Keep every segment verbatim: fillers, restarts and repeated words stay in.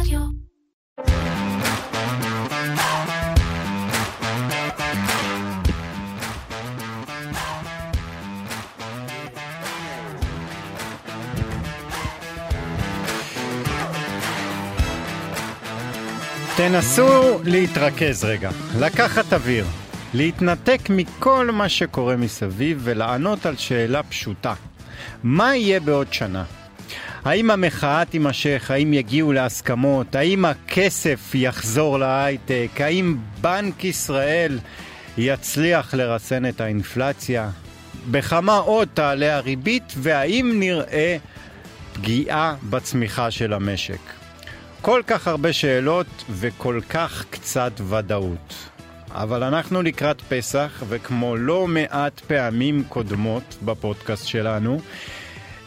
רדיו. תנסו להתרכז רגע, לקחת אוויר, להתנתק מכל מה שקורה מסביב ולענות על שאלה פשוטה. מה יהיה בעוד שנה? האם המחאה תימשך? האם יגיעו להסכמות? האם הכסף יחזור להייטק? האם בנק ישראל יצליח לרסן את האינפלציה? בכמה עוד תעלה הריבית? והאם נראה פגיעה בצמיחה של המשק? כל כך הרבה שאלות וכל כך קצת ודאות. אבל אנחנו לקראת פסח, וכמו לא מעט פעמים קודמות בפודקאסט שלנו,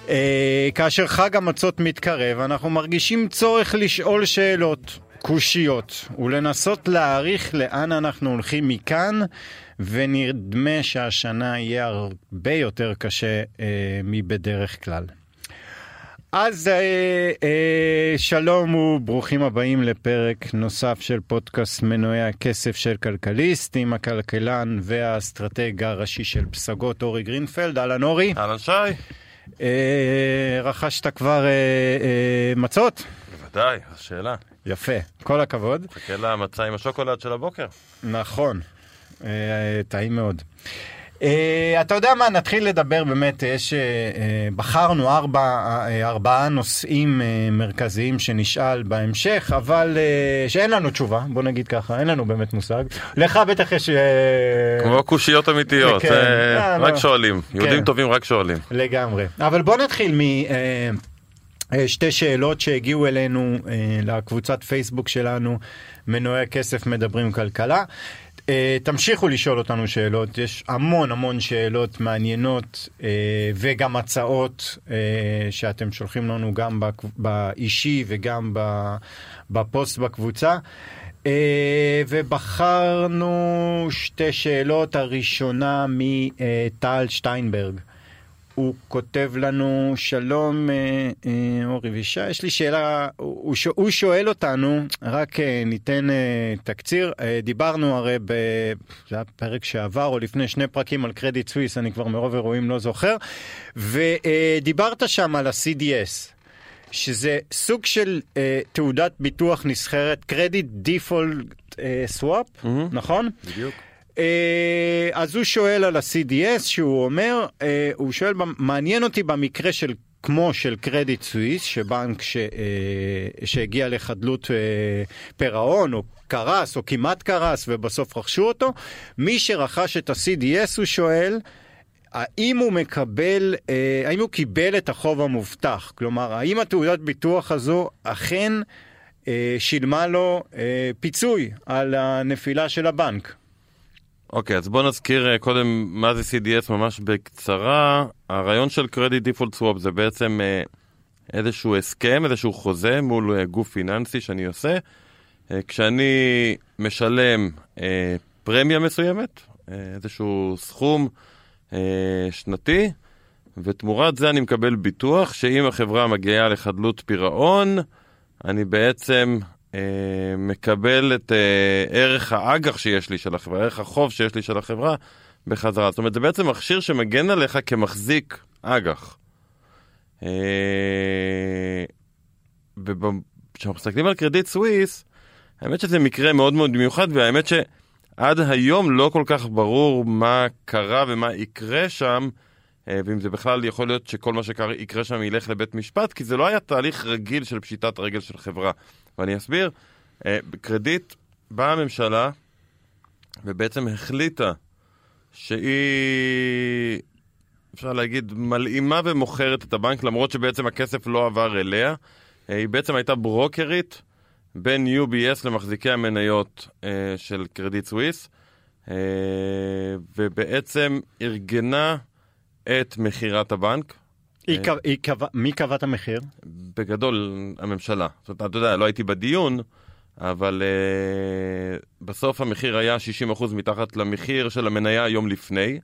אה, כאשר חג המצות מתקרב, אנחנו מרגישים צורך לשאול שאלות, קושיות, ולנסות להעריך לאן אנחנו הולכים מכאן, ונדמה שהשנה יהיה הרבה יותר קשה אה, מבדרך כלל. אז אה, אה, שלום וברוכים הבאים לפרק נוסף של פודקאסט מנועי הכסף של כלכליסט, עם הכלכלן והאסטרטג הראשי של פסגות אורי גרינפלד. אהלן אורי. אהלן שי. אה, רכשת כבר אה, אה, מצות? בוודאי, השאלה. יפה, כל הכבוד. חכה למצה עם השוקולד של הבוקר. נכון, אה, טעים מאוד. Uh, אתה יודע מה, נתחיל לדבר באמת, יש, uh, בחרנו ארבע, uh, ארבעה נושאים uh, מרכזיים שנשאל בהמשך, אבל uh, שאין לנו תשובה, בוא נגיד ככה, אין לנו באמת מושג. לך בטח יש... Uh, כמו קושיות אמיתיות, כן, uh, אה, רק לא. שואלים, יהודים כן. טובים רק שואלים. לגמרי, אבל בוא נתחיל מ... Uh, שתי שאלות שהגיעו אלינו uh, לקבוצת פייסבוק שלנו, מנועי כסף מדברים כלכלה. תמשיכו לשאול אותנו שאלות, יש המון המון שאלות מעניינות וגם הצעות שאתם שולחים לנו גם באישי וגם בפוסט בקבוצה, ובחרנו שתי שאלות. הראשונה מטל שטיינברג, הוא כותב לנו: שלום אורי וישה, יש לי שאלה. הוא, הוא שואל אותנו, רק ניתן תקציר, דיברנו הרי בפרק שעבר או לפני שני פרקים על קרדיט סוויס, אני כבר מרוב אירועים לא זוכר, ודיברת שם על ה-סי די אס, שזה סוג של תעודת ביטוח נסחרת, קרדיט דיפולט סוואפ, נכון? בדיוק. אז הוא שואל על ה-סי די אס, שהוא אומר, הוא שואל, מעניין אותי במקרה של, כמו של קרדיט סוויס, שבנק ש, שהגיע לחדלות פירעון, או קרס, או כמעט קרס, ובסוף רכשו אותו, מי שרכש את ה-סי די אס, הוא שואל, האם הוא מקבל, האם הוא קיבל את החוב המובטח? כלומר, האם התעודת ביטוח הזו אכן שילמה לו פיצוי על הנפילה של הבנק? אוקיי, אז בוא נזכיר קודם מה זה סי די אס ממש בקצרה. הרעיון של Credit Default Swap זה בעצם איזשהו הסכם, איזשהו חוזה מול גוף פיננסי שאני עושה. כשאני משלם פרמיה מסוימת, איזשהו סכום שנתי, ותמורת זה אני מקבל ביטוח שאם החברה מגיעה לחדלות פירעון, אני בעצם... מקבל את ערך האג"ח שיש לי של החברה, ערך החוב שיש לי של החברה בחזרה. זאת אומרת, זה בעצם מכשיר שמגן עליך כמחזיק אג"ח. כשאנחנו מסתכלים על קרדיט סוויס, האמת שזה מקרה מאוד מאוד מיוחד, והאמת שעד היום לא כל כך ברור מה קרה ומה יקרה שם, ואם זה בכלל יכול להיות שכל מה שיקרה שם ילך לבית משפט, כי זה לא היה תהליך רגיל של פשיטת רגל של חברה. ואני אסביר, קרדיט באה הממשלה, ובעצם החליטה שהיא, אפשר להגיד, מלאימה ומוכרת את הבנק, למרות שבעצם הכסף לא עבר אליה. היא בעצם הייתה ברוקרית בין יו בי אס למחזיקי המניות של קרדיט סוויס, ובעצם ארגנה את מחירת הבנק. מי קבע את המחיר? בגדול, הממשלה. זאת אומרת, אתה יודע, לא הייתי בדיון, אבל uh, בסוף המחיר היה שישים אחוז מתחת למחיר של המניה יום לפני.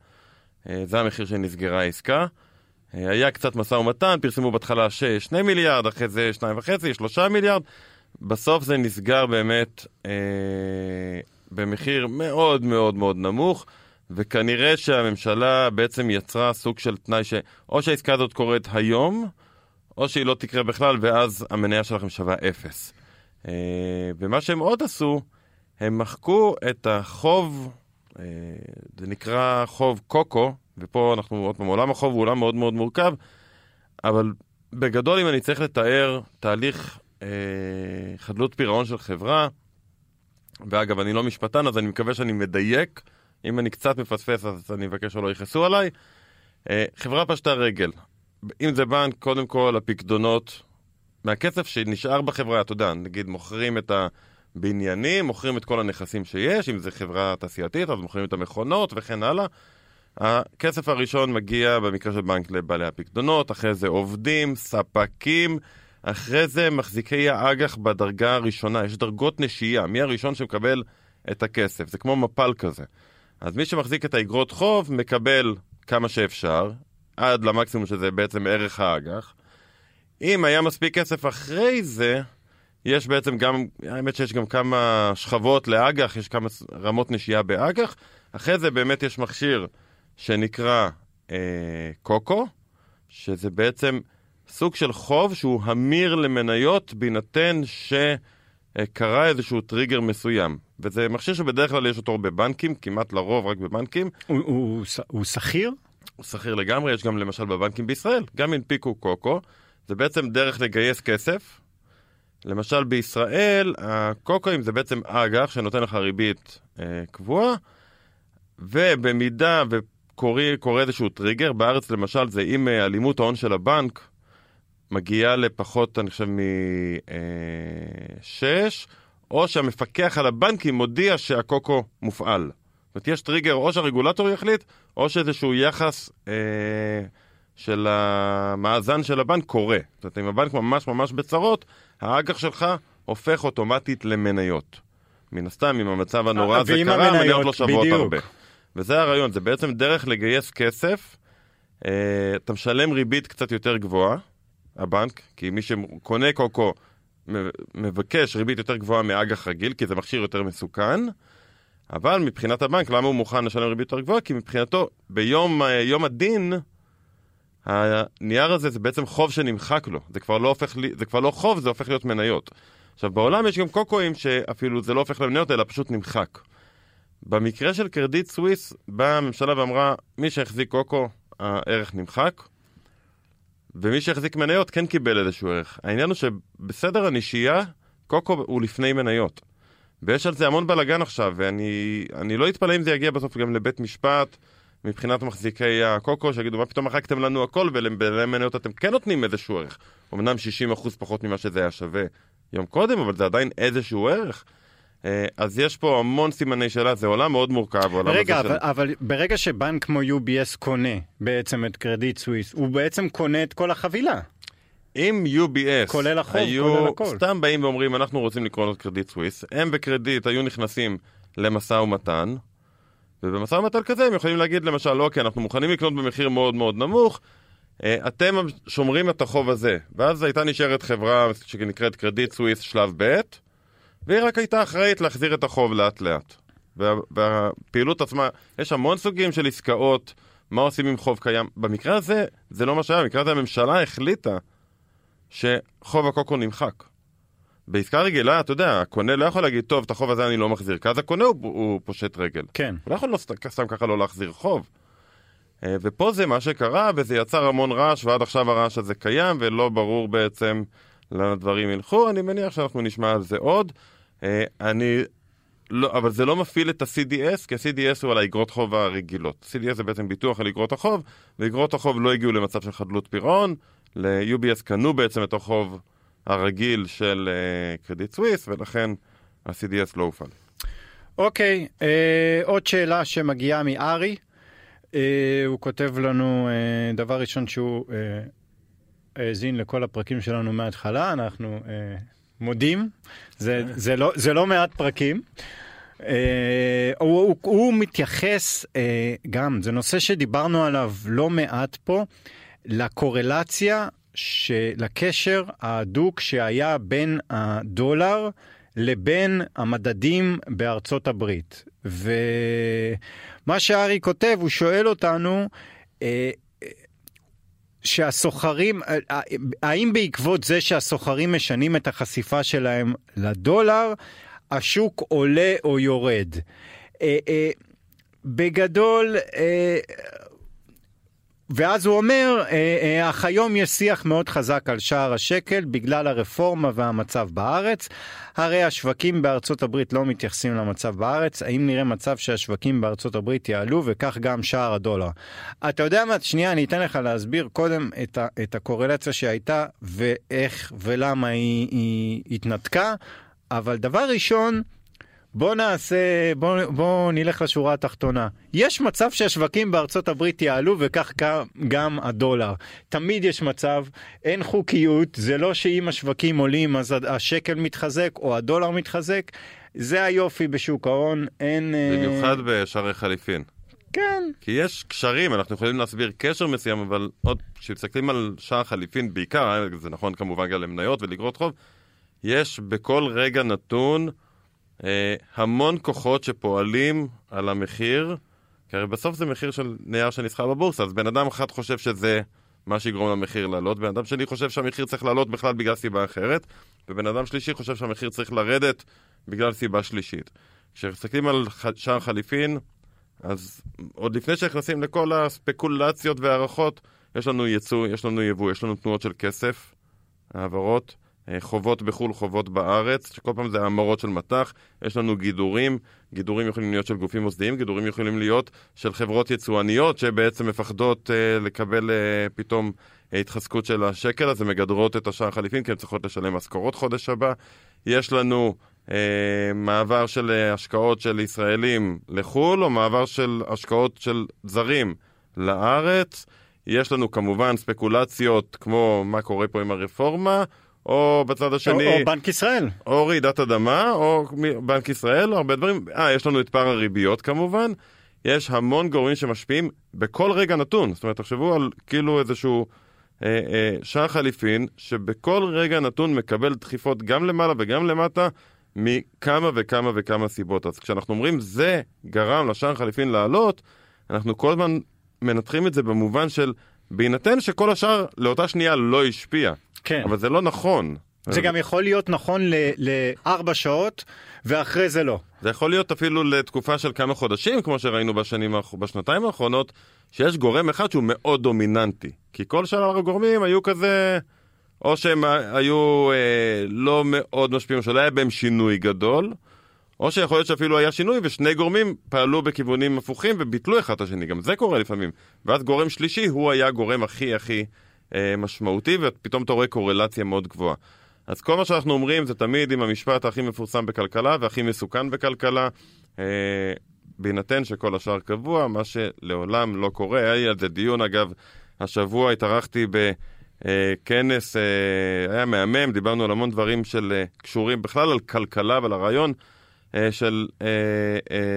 Uh, זה המחיר שנסגרה העסקה. Uh, היה קצת מסע ומתן, פרסמו בהתחלה ששני מיליארד, אחרי זה שניים וחצי, שלושה מיליארד, בסוף זה נסגר באמת אה, במחיר מאוד מאוד מאוד נמוך, וכנראה שהממשלה בעצם יצרה סוג של תנאי שאו שהעסקה הזאת קורית היום, או שהיא לא תקרה בכלל, ואז המניה שלכם שווה אפס. אה, ומה שהם עוד עשו, הם מחקו את החוב, אה, זה נקרא חוב קוקו, ופה אנחנו עוד פעם, עולם החוב הוא עולם מאוד מאוד מורכב, אבל בגדול אם אני צריך לתאר תהליך אה, חדלות פירעון של חברה, ואגב אני לא משפטן אז אני מקווה שאני מדייק, אם אני קצת מפספס אז אני מבקש שלא ייחסו עליי, אה, חברה פשטה רגל, אם זה בנק קודם כל הפקדונות מהכסף שנשאר בחברה, אתה יודע, נגיד מוכרים את הבניינים, מוכרים את כל הנכסים שיש, אם זה חברה תעשייתית אז מוכרים את המכונות וכן הלאה, הכסף הראשון מגיע במקרה של בנק לבעלי הפקדונות, אחרי זה עובדים, ספקים, אחרי זה מחזיקי האג"ח בדרגה הראשונה. יש דרגות נשייה, מי הראשון שמקבל את הכסף? זה כמו מפל כזה. אז מי שמחזיק את האגרות חוב מקבל כמה שאפשר, עד למקסימום שזה בעצם ערך האג"ח. אם היה מספיק כסף אחרי זה, יש בעצם גם, האמת שיש גם כמה שכבות לאג"ח, יש כמה רמות נשייה באג"ח, אחרי זה באמת יש מכשיר שנקרא אה, קוקו, שזה בעצם סוג של חוב שהוא המיר למניות בינתן שקרה איזשהו טריגר מסוים. וזה מכשיר שבדרך כלל יש אותו בבנקים, כמעט לרוב רק בבנקים. הוא, הוא, הוא שכיר? הוא שכיר לגמרי, יש גם למשל בבנקים בישראל, גם הנפיקו קוקו. זה בעצם דרך לגייס כסף. למשל בישראל, הקוקוים זה בעצם אג"ח שנותן לך ריבית אה, קבועה, ובמידה וקורה איזשהו טריגר, בארץ למשל זה אם אלימות ההון של הבנק מגיעה לפחות, אני חושב, משש, או שהמפקח על הבנקים מודיע שהקוקו מופעל. זאת אומרת, יש טריגר או שהרגולטור יחליט, או שאיזשהו יחס אה, של המאזן של הבנק קורה. זאת אומרת, אם הבנק ממש ממש בצרות, האג"ח שלך הופך אוטומטית למניות. מן הסתם, עם המצב הנורא הזה קרה, המניות לא שוות הרבה. וזה הרעיון, זה בעצם דרך לגייס כסף, אה, אתה משלם ריבית קצת יותר גבוהה, הבנק, כי מי שקונה קוקו מבקש ריבית יותר גבוהה מאג"ח רגיל, כי זה מכשיר יותר מסוכן, אבל מבחינת הבנק, למה הוא מוכן לשלם ריבית יותר גבוהה? כי מבחינתו, ביום יום הדין, הנייר הזה זה בעצם חוב שנמחק לו, זה כבר לא, הופך, זה כבר לא חוב, זה הופך להיות מניות. עכשיו, בעולם יש גם קוקואים שאפילו זה לא הופך למניות, אלא פשוט נמחק. במקרה של קרדיט סוויס, באה הממשלה ואמרה, מי שהחזיק קוקו, הערך נמחק, ומי שהחזיק מניות כן קיבל איזשהו ערך. העניין הוא שבסדר הנשייה, קוקו הוא לפני מניות. ויש על זה המון בלגן עכשיו, ואני אני לא אתפלא אם זה יגיע בסוף גם לבית משפט, מבחינת מחזיקי הקוקו, שיגידו, מה פתאום מחקתם לנו הכל, ולמניות אתם כן נותנים איזשהו ערך. אמנם שישים אחוז פחות ממה שזה היה שווה יום קודם, אבל זה עדיין איזשהו ערך. אז יש פה המון סימני שאלה, זה עולם מאוד מורכב. רגע, אבל, של... אבל ברגע שבנק כמו יו בי אס קונה בעצם את קרדיט סוויס, הוא בעצם קונה את כל החבילה. אם יו בי אס כולל החוב, היו כולל הכל. סתם באים ואומרים, אנחנו רוצים לקנות קרדיט סוויס, הם בקרדיט היו נכנסים למשא ומתן, ובמשא ומתן כזה הם יכולים להגיד למשל, אוקיי, אנחנו מוכנים לקנות במחיר מאוד מאוד נמוך, אתם שומרים את החוב הזה, ואז הייתה נשארת חברה שנקראת קרדיט סוויס שלב ב', והיא רק הייתה אחראית להחזיר את החוב לאט לאט. והפעילות עצמה, יש המון סוגים של עסקאות, מה עושים עם חוב קיים. במקרה הזה, זה לא מה שהיה, במקרה הזה הממשלה החליטה שחוב הקוקו נמחק. בעסקה רגילה, אתה יודע, הקונה לא יכול להגיד, טוב, את החוב הזה אני לא מחזיר, כי אז הקונה הוא, הוא פושט רגל. כן. הוא לא יכול סתם ככה לא להחזיר חוב. ופה זה מה שקרה, וזה יצר המון רעש, ועד עכשיו הרעש הזה קיים, ולא ברור בעצם לאן הדברים ילכו. אני מניח שאנחנו נשמע על זה עוד. אני לא, אבל זה לא מפעיל את ה-סי די אס, כי ה-סי די אס הוא על האגרות חוב הרגילות. סי די אס זה בעצם ביטוח על אגרות החוב, ואגרות החוב לא הגיעו למצב של חדלות פירעון. ל-יו בי אס קנו בעצם את החוב הרגיל של קרדיט סוויס, ולכן ה-סי די אס לא הופעל. אוקיי, אה, עוד שאלה שמגיעה מארי. אה, הוא כותב לנו אה, דבר ראשון שהוא אה, האזין לכל הפרקים שלנו מההתחלה, אנחנו אה, מודים, זה, זה, לא, זה לא מעט פרקים. אה, הוא, הוא, הוא מתייחס אה, גם, זה נושא שדיברנו עליו לא מעט פה, לקורלציה לקשר ההדוק שהיה בין הדולר לבין המדדים בארצות הברית. ומה שארי כותב, הוא שואל אותנו, שהסוחרים, האם בעקבות זה שהסוחרים משנים את החשיפה שלהם לדולר, השוק עולה או יורד? בגדול, ואז הוא אומר, אך היום יש שיח מאוד חזק על שער השקל בגלל הרפורמה והמצב בארץ. הרי השווקים בארצות הברית לא מתייחסים למצב בארץ. האם נראה מצב שהשווקים בארצות הברית יעלו וכך גם שער הדולר? אתה יודע מה? שנייה, אני אתן לך להסביר קודם את, ה- את הקורלציה שהייתה ואיך ולמה היא, היא התנתקה. אבל דבר ראשון, בוא נעשה, בוא, בוא נלך לשורה התחתונה. יש מצב שהשווקים בארצות הברית יעלו וכך גם הדולר. תמיד יש מצב, אין חוקיות, זה לא שאם השווקים עולים אז השקל מתחזק או הדולר מתחזק, זה היופי בשוק ההון, אין... במיוחד בשערי חליפין. כן. כי יש קשרים, אנחנו יכולים להסביר קשר מסוים, אבל עוד כשמסתכלים על שער חליפין בעיקר, זה נכון כמובן גם למניות ולגרות חוב, יש בכל רגע נתון... המון כוחות שפועלים על המחיר, כי הרי בסוף זה מחיר של נייר שנסחר בבורסה, אז בן אדם אחד חושב שזה מה שיגרום למחיר לעלות, בן אדם שני חושב שהמחיר צריך לעלות בכלל בגלל סיבה אחרת, ובן אדם שלישי חושב שהמחיר צריך לרדת בגלל סיבה שלישית. כשמסתכלים על שער חליפין, אז עוד לפני שנכנסים לכל הספקולציות והערכות, יש לנו יצוא, יש לנו יבוא, יש לנו תנועות של כסף, העברות, חובות בחול, חובות בארץ, שכל פעם זה המורות של מתח, יש לנו גידורים, גידורים יכולים להיות של גופים מוסדיים, גידורים יכולים להיות של חברות יצואניות, שבעצם מפחדות אה, לקבל אה, פתאום אה, התחזקות של השקל, אז הן מגדרות את השער חליפין, כי הן צריכות לשלם משכורות חודש הבא. יש לנו אה, מעבר של השקעות של ישראלים לחול, או מעבר של השקעות של זרים לארץ. יש לנו כמובן ספקולציות, כמו מה קורה פה עם הרפורמה, או בצד השני... או בנק ישראל. או רעידת אדמה, או בנק ישראל, או הרבה דברים. אה, יש לנו את פער הריביות כמובן. יש המון גורמים שמשפיעים בכל רגע נתון. זאת אומרת, תחשבו על כאילו איזשהו אה, אה, שער חליפין, שבכל רגע נתון מקבל דחיפות גם למעלה וגם למטה, מכמה וכמה וכמה סיבות. אז כשאנחנו אומרים, זה גרם לשער חליפין לעלות, אנחנו כל הזמן מנתחים את זה במובן של, בהינתן שכל השאר לאותה שנייה לא השפיע. כן. אבל זה לא נכון. זה גם יכול להיות נכון לארבע שעות, ואחרי זה לא. זה יכול להיות אפילו לתקופה של כמה חודשים, כמו שראינו בשנים, בשנתיים האחרונות, שיש גורם אחד שהוא מאוד דומיננטי. כי כל שאר הגורמים היו כזה, או שהם היו אה, לא מאוד משפיעים, שלא היה בהם שינוי גדול, או שיכול להיות שאפילו היה שינוי, ושני גורמים פעלו בכיוונים הפוכים, וביטלו אחד השני, גם זה קורה לפעמים. ואז גורם שלישי, הוא היה גורם הכי הכי, משמעותי, ופתאום אתה רואה קורלציה מאוד גבוהה. אז כל מה שאנחנו אומרים, זה תמיד עם המשפט הכי מפורסם בכלכלה, והכי מסוכן בכלכלה, בהינתן שכל השאר קבוע, מה שלעולם לא קורה. היה על זה דיון, אגב, השבוע התארחתי בכנס, היה מהמם, דיברנו על המון דברים של קשורים, בכלל על כלכלה ועל הרעיון של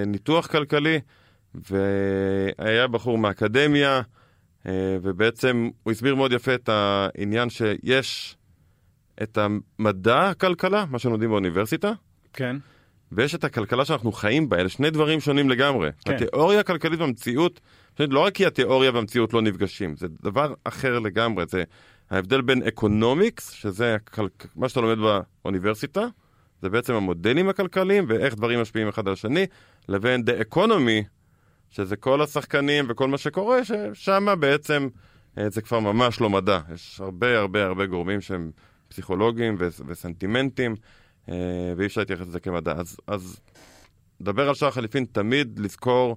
ניתוח כלכלי, והיה בחור מהאקדמיה, ובעצם הוא הסביר מאוד יפה את העניין שיש את המדע הכלכלה, מה שאנחנו יודעים באוניברסיטה, כן. ויש את הכלכלה שאנחנו חיים בה, אלה שני דברים שונים לגמרי. כן. התיאוריה הכלכלית והמציאות, לא רק כי התיאוריה והמציאות לא נפגשים, זה דבר אחר לגמרי, זה ההבדל בין אקונומיקס, שזה מה שאתה לומד באוניברסיטה, זה בעצם המודלים הכלכליים ואיך דברים משפיעים אחד על השני, לבין the economy, שזה כל השחקנים וכל מה שקורה, ששם בעצם זה כבר ממש לא מדע. יש הרבה הרבה הרבה גורמים שהם פסיכולוגיים וסנטימנטים, ואי אפשר להתייחס לזה כמדע. אז, אז דבר על שער חליפין, תמיד לזכור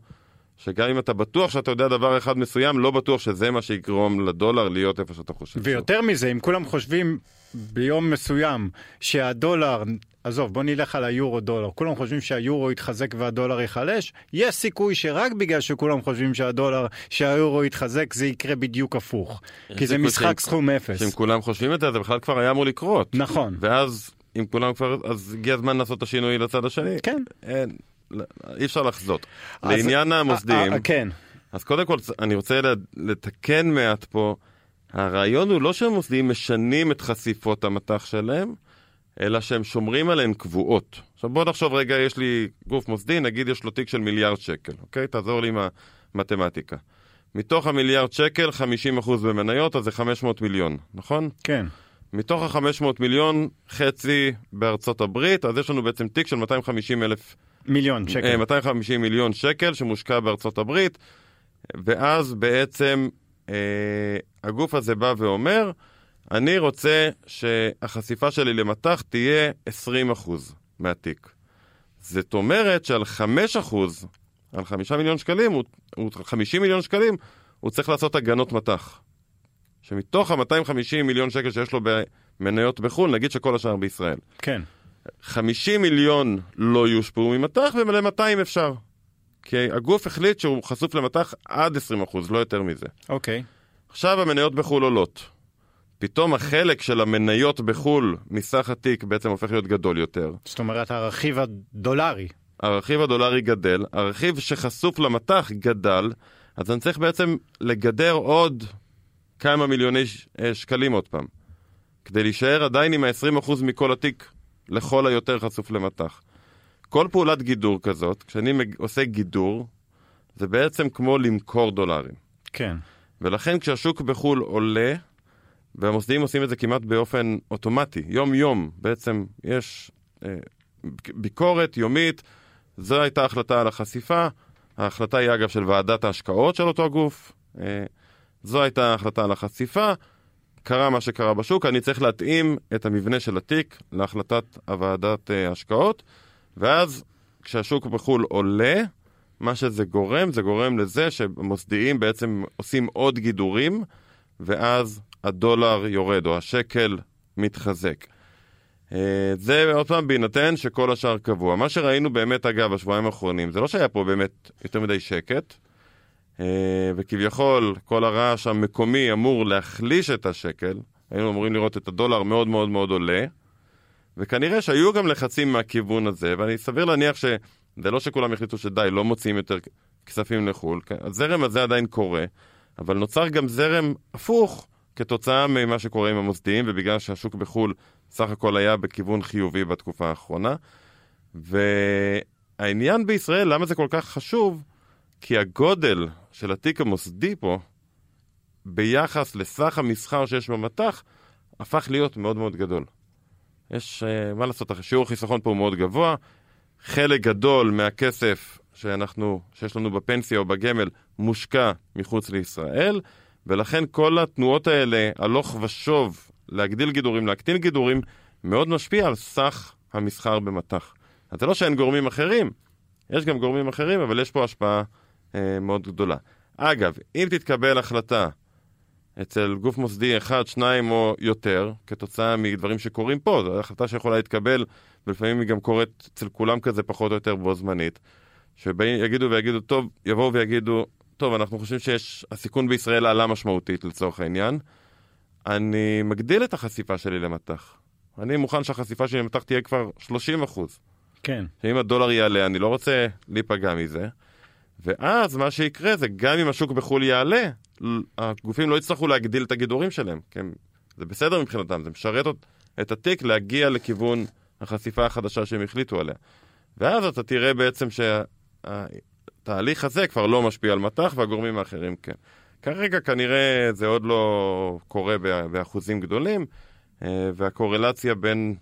שגם אם אתה בטוח שאתה יודע דבר אחד מסוים, לא בטוח שזה מה שיגרום לדולר להיות איפה שאתה חושב. ויותר מזה, אם כולם חושבים ביום מסוים שהדולר... עזוב, בוא נלך על היורו דולר. כולם חושבים שהיורו יתחזק והדולר יחלש. יש סיכוי שרק בגלל שכולם חושבים שהדולר, שהיורו יתחזק, זה יקרה בדיוק הפוך. כי זה משחק סכום אפס. שאם כולם חושבים את זה, זה בכלל כבר היה אמור לקרות. נכון. ואז, אם כולם כבר, אז הגיע הזמן לעשות את השינוי לצד השני. כן. אין, אי אפשר לחזות. לעניין המוסדים, אז קודם כל, אני רוצה לתקן מעט פה, הרעיון הוא לא שהמוסדים משנים את חשיפות המטח שלהם, אלא שהם שומרים עליהן קבועות. עכשיו בוא נחשוב רגע, יש לי גוף מוסדי, נגיד יש לו תיק של מיליארד שקל, אוקיי? תעזור לי עם המתמטיקה. מתוך המיליארד שקל, חמישים אחוז במניות, אז זה חמש מאות מיליון, נכון? כן. מתוך ה-חמש מאות מיליון, חצי בארצות הברית, אז יש לנו בעצם תיק של מאתיים וחמישים אלף מיליון שקל. מאתיים וחמישים מיליון שקל שמושקע בארצות הברית, ואז בעצם אה, הגוף הזה בא ואומר, אני רוצה שהחשיפה שלי למתח תהיה עשרים אחוז מהתיק. זאת אומרת שעל חמישה אחוז, על חמישה מיליון שקלים, הוא חמישים מיליון שקלים, הוא צריך לעשות הגנות מתח. שמתוך ה-מאתיים וחמישים מיליון שקל שיש לו במניות בחול, נגיד שכל השאר בישראל. כן. חמישים מיליון לא יושפעו ממתח, ול-מאתיים אפשר. כי הגוף החליט שהוא חשוף למתח עד עשרים אחוז, לא יותר מזה. אוקיי. עכשיו המניות בחול עולות. פתאום החלק של המניות בחול מסך התיק בעצם הופך להיות גדול יותר. זאת אומרת, הרכיב הדולרי. הרכיב הדולרי גדל, הרכיב שחשוף למתח גדל, אז אני צריך בעצם לגדר עוד כמה מיליוני שקלים עוד פעם, כדי להישאר עדיין עם ה-עשרים אחוז מכל התיק, לכל היותר חשוף למתח. כל פעולת גידור כזאת, כשאני עושה גידור, זה בעצם כמו למכור דולרים. כן. ולכן כשהשוק בחול עולה, והמוסדים עושים את זה כמעט באופן אוטומטי, יום-יום, בעצם יש אה, ביקורת יומית, זו הייתה החלטה על החשיפה, ההחלטה היא אגב של ועדת ההשקעות של אותו הגוף, אה, זו הייתה החלטה על החשיפה, קרה מה שקרה בשוק, אני צריך להתאים את המבנה של התיק להחלטת הוועדת אה, השקעות, ואז כשהשוק בחול עולה, מה שזה גורם, זה גורם לזה שמוסדיים בעצם עושים עוד גידורים, ואז הדולר יורד, או השקל מתחזק. זה עוד פעם בהינתן שכל השאר קבוע. מה שראינו באמת, אגב, השבועיים האחרונים, זה לא שהיה פה באמת יותר מדי שקט, וכביכול כל הרעש המקומי אמור להחליש את השקל, היינו אמורים לראות את הדולר מאוד מאוד מאוד עולה, וכנראה שהיו גם לחצים מהכיוון הזה, ואני סביר להניח שזה לא שכולם החליטו שדי, לא מוצאים יותר כספים לחול, הזרם הזה עדיין קורה, אבל נוצר גם זרם הפוך, כתוצאה ממה שקורה עם המוסדיים, ובגלל שהשוק בחול סך הכל היה בכיוון חיובי בתקופה האחרונה. והעניין בישראל, למה זה כל כך חשוב? כי הגודל של התיק המוסדי פה, ביחס לסך המסחר שיש במתח, הפך להיות מאוד מאוד גדול. יש, מה לעשות, השיעור חיסכון פה הוא מאוד גבוה, חלק גדול מהכסף שאנחנו, שיש לנו בפנסיה או בגמל, מושקע מחוץ לישראל, ולכן כל התנועות האלה, הלוך ושוב, להגדיל גידורים, להקטין גידורים, מאוד משפיע על סך המסחר במתח. אז זה לא שאין גורמים אחרים, יש גם גורמים אחרים, אבל יש פה השפעה אה, מאוד גדולה. אגב, אם תתקבל החלטה אצל גוף מוסדי אחד, שניים או יותר, כתוצאה מדברים שקורים פה, זו החלטה שיכולה להתקבל, ולפעמים היא גם קורית אצל כולם כזה פחות או יותר בו זמנית, שיגידו ויגידו, טוב, יבואו ויגידו, טוב, אנחנו חושבים שיש, הסיכון בישראל עלה משמעותית לצורך העניין. אני מגדיל את החשיפה שלי למתח. אני מוכן שהחשיפה שלי למתח תהיה כבר שלושים אחוז. כן. שאם הדולר יעלה, אני לא רוצה להיפגע מזה. ואז מה שיקרה זה, גם אם השוק בחול יעלה, הגופים לא יצטרכו להגדיל את הגידורים שלהם. זה בסדר מבחינתם, זה משרת את התיק להגיע לכיוון החשיפה החדשה שהם החליטו עליה. ואז אתה תראה בעצם שה... התהליך הזה כבר לא משפיע על מתח, והגורמים האחרים כן. כרגע כנראה זה עוד לא קורה באחוזים גדולים, והקורלציה בין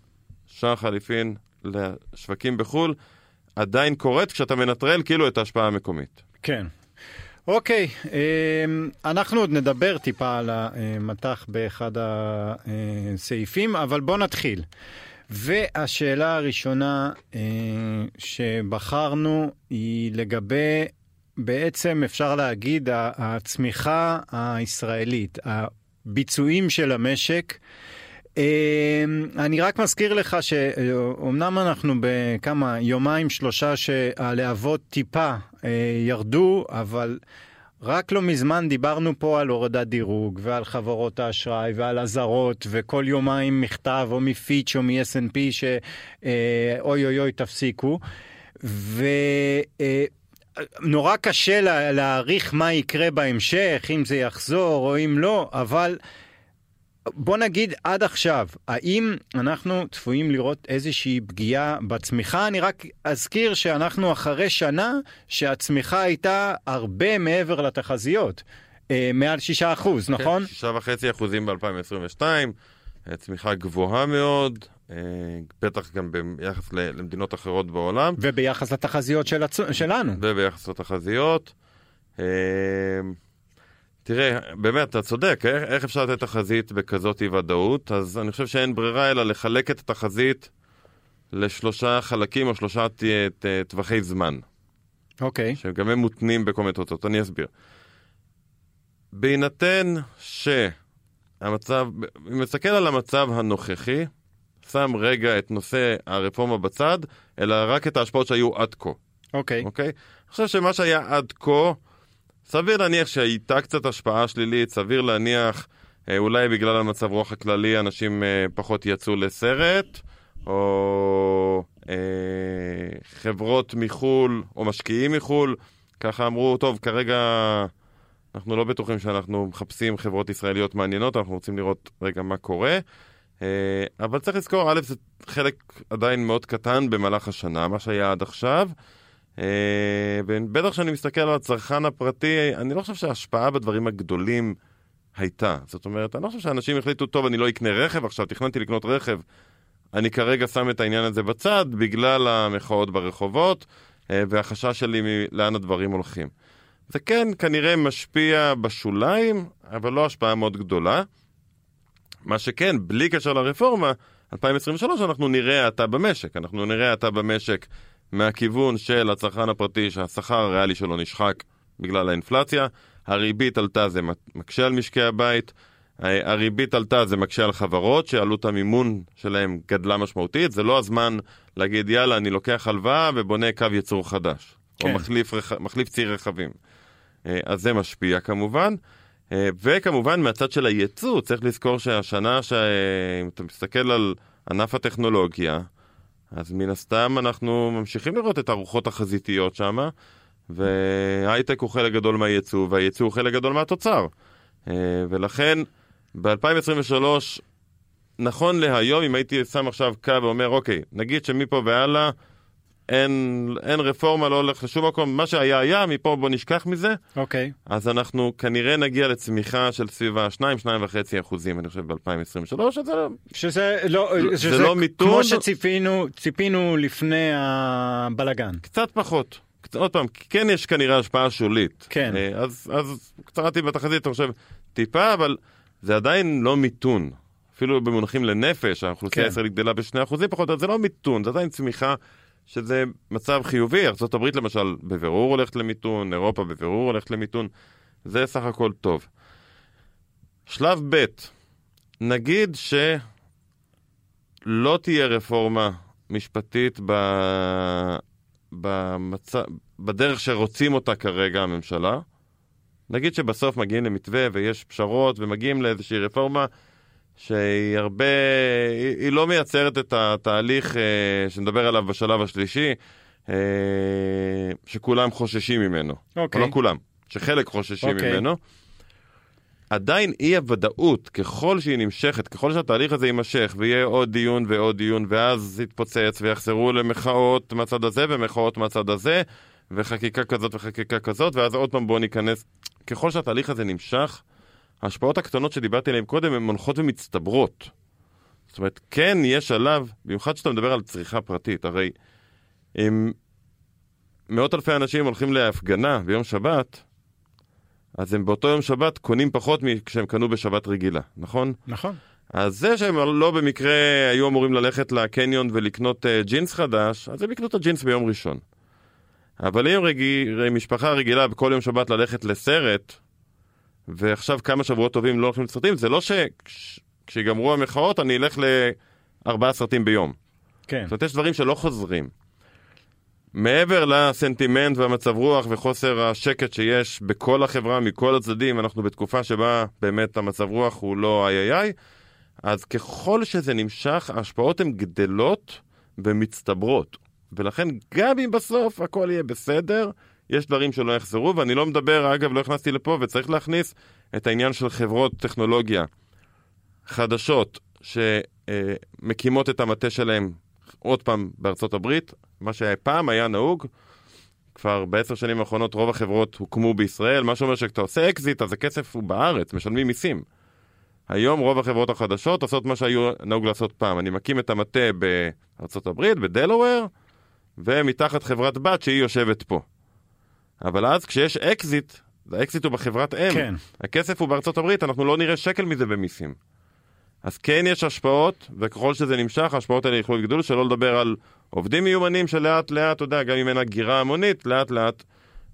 שער חליפין לשווקים בחול עדיין קורית כשאתה מנטרל כאילו את ההשפעה המקומית. כן. אוקיי, אנחנו עוד נדבר טיפה על המתח באחד הסעיפים, אבל בוא נתחיל. והשאלה הראשונה אה, שבחרנו היא לגבי, בעצם אפשר להגיד, הצמיחה הישראלית, הביצועים של המשק. אה, אני רק מזכיר לך שאומנם אנחנו בכמה יומיים, שלושה שהלהבות טיפה אה, ירדו, אבל רק לא מזמן דיברנו פה על הורדת דירוג ועל חברות האשראי ועל הזרות, וכל יומיים מכתב או מפיץ' או מ-אס אנד פי שאוי אוי אוי תפסיקו, ונורא קשה להעריך מה יקרה בהמשך, אם זה יחזור או אם לא, אבל בוא נגיד עד עכשיו, האם אנחנו צפויים לראות איזושהי פגיעה בצמיחה? אני רק אזכיר שאנחנו אחרי שנה שהצמיחה הייתה הרבה מעבר לתחזיות, מעל שישה אחוז, נכון? שישה וחצי אחוזים ב-אלפיים עשרים ושתיים, צמיחה גבוהה מאוד, בטח גם ביחס למדינות אחרות בעולם. וביחס לתחזיות של הצ... שלנו. וביחס לתחזיות. תראה, באמת, אתה צודק, איך אפשר לתת תחזית בכזאת אי-ודאות? אז אני חושב שאין ברירה אלא לחלק את התחזית לשלושה חלקים או שלושה טווחי זמן. אוקיי. שגם הם מותנים בכל מיני תוצאות. אני אסביר. בהינתן שהמצב, אם נסתכל על המצב הנוכחי, שם רגע את נושא הרפורמה בצד, אלא רק את ההשפעות שהיו עד כה. אוקיי. אוקיי? אני חושב שמה שהיה עד כה, סביר להניח שהייתה קצת השפעה שלילית, סביר להניח, אולי בגלל המצב רוח הכללי, אנשים אה, פחות יצאו לסרט, או אה, חברות מחול, או משקיעים מחול, ככה אמרו, טוב, כרגע אנחנו לא בטוחים שאנחנו מחפשים חברות ישראליות מעניינות, אנחנו רוצים לראות רגע מה קורה, אה, אבל צריך לזכור, א', זה חלק עדיין מאוד קטן במהלך השנה, מה שהיה עד עכשיו, בטח שאני מסתכל על הצרכן הפרטי, אני לא חושב שההשפעה בדברים הגדולים הייתה. זאת אומרת, אני לא חושב שאנשים החליטו, טוב, אני לא אקנה רכב עכשיו, תכננתי לקנות רכב. אני כרגע שם את העניין הזה בצד, בגלל המחאות ברחובות, והחשש שלי לאן הדברים הולכים. זה כן, כנראה משפיע בשוליים, אבל לא השפעה מאוד גדולה. מה שכן, בלי קשר לרפורמה, אלפיים עשרים ושלוש אנחנו נראה אתה במשק. אנחנו נראה אתה במשק מהכיוון של הצרכן הפרטי שהשכר הריאלי שלו נשחק בגלל האינפלציה, הריבית עלתה זה מקשה על משקי הבית, הריבית עלתה זה מקשה על חברות שעלות המימון שלהם גדלה משמעותית, זה לא הזמן להגיד יאללה אני לוקח הלוואה ובונה קו יצור חדש, כן. או מחליף, רח... מחליף ציר רכבים. אז זה משפיע כמובן, וכמובן מהצד של הייצוא צריך לזכור שהשנה, ש... אם אתה מסתכל על ענף הטכנולוגיה, אז מן הסתם אנחנו ממשיכים לראות את הרוחות החזיתיות שם, וההייטק הוא חלק גדול מהייצוא, והייצוא הוא חלק גדול מהתוצר. ולכן, ב-אלפיים עשרים ושלוש, נכון להיום, אם הייתי שם עכשיו קו ואומר, אוקיי, נגיד שמפה והלאה, אין, אין רפורמה, לא הולך לשום מקום, מה שהיה היה, מפה בוא נשכח מזה, אוקיי. אז אנחנו כנראה נגיע לצמיחה של סביבה שתיים עד שתיים וחצי אחוזים, אני חושב, ב-אלפיים עשרים ושלוש, שזה, שזה לא, שזה שזה לא מיתון. כמו שציפינו, ציפינו לפני הבלגן. קצת פחות. קצת, עוד פעם, כן יש כנראה השפעה שולית. כן. אז, אז קצרתי בתחזית, אני חושב, טיפה, אבל זה עדיין לא מיתון. אפילו במונחים לנפש, האוכלוסייה הישראלית גדלה בשני אחוזים פחות, אז זה לא מיתון, זה עדיין צמיחה שזה מצב חיובי, ארצות הברית למשל בבירור הולכת למיתון, אירופה בבירור הולכת למיתון, זה סך הכל טוב. שלב ב', נגיד שלא תהיה רפורמה משפטית ב... במצ... בדרך שרוצים אותה כרגע הממשלה, נגיד שבסוף מגיעים למתווה ויש פשרות ומגיעים לאיזושהי רפורמה, שהיא הרבה, היא, היא לא מייצרת את התהליך אה, שנדבר עליו בשלב השלישי, אה, שכולם חוששים ממנו. Okay. או לא כולם, שחלק חוששים okay. ממנו. עדיין אי הוודאות, ככל שהיא נמשכת, ככל שהתהליך הזה יימשך, ויהיה עוד דיון ועוד דיון, ואז יתפוצץ ויחזרו למחאות מהצד הזה ומחאות מהצד הזה, וחקיקה כזאת וחקיקה כזאת, ואז עוד פעם בואו ניכנס. ככל שהתהליך הזה נמשך, ההשפעות הקטנות שדיברתי עליהן קודם הן מונחות ומצטברות. זאת אומרת, כן יש עליו, במיוחד שאתה מדבר על צריכה פרטית, הרי אם מאות אלפי אנשים הולכים להפגנה ביום שבת, אז הם באותו יום שבת קונים פחות כשהם קנו בשבת רגילה, נכון? נכון. אז זה שהם לא במקרה היו אמורים ללכת לקניון ולקנות ג'ינס חדש, אז הם יקנו את הג'ינס ביום ראשון. אבל אם רגיל, משפחה רגילה בכל יום שבת ללכת לסרט, ועכשיו כמה שבועות טובים לא הולכים לסרטים, זה לא שכשיגמרו המחאות אני אלך לארבעה סרטים ביום. כן. זאת אומרת, יש דברים שלא חוזרים. מעבר לסנטימנט והמצב רוח וחוסר השקט שיש בכל החברה, מכל הצדדים, אנחנו בתקופה שבה באמת המצב רוח הוא לא איי-איי-איי, אז ככל שזה נמשך, ההשפעות הן גדלות ומצטברות. ולכן גם אם בסוף הכל יהיה בסדר, יש דברים שלא יחזרו, ואני לא מדבר, אגב, לא הכנסתי לפה, וצריך להכניס את העניין של חברות טכנולוגיה. חדשות שמקימות את המטה שלהם עוד פעם בארצות הברית, מה שהפעם היה נהוג, כבר בעשר שנים האחרונות רוב החברות הוקמו בישראל, מה שאומר שכשאתה עושה אקזיט, אז הכסף הוא בארץ, משלמים מיסים. היום רוב החברות החדשות עושות מה שהיו נהוג לעשות פעם. אני מקים את המטה בארצות הברית, בדלוור, ומתחת חברת בת שהיא יושבת פה. אבל אז כשיש אקזיט, האקזיט הוא בחברת אם. כן. הכסף הוא בארצות הברית, אנחנו לא נראה שקל מזה במיסים. אז כן יש השפעות, וככל שזה נמשך, ההשפעות האלה יכולו לגדול, שלא לדבר על עובדים מיומנים שלאט לאט, אתה יודע, גם אם אין הגירה המונית, לאט לאט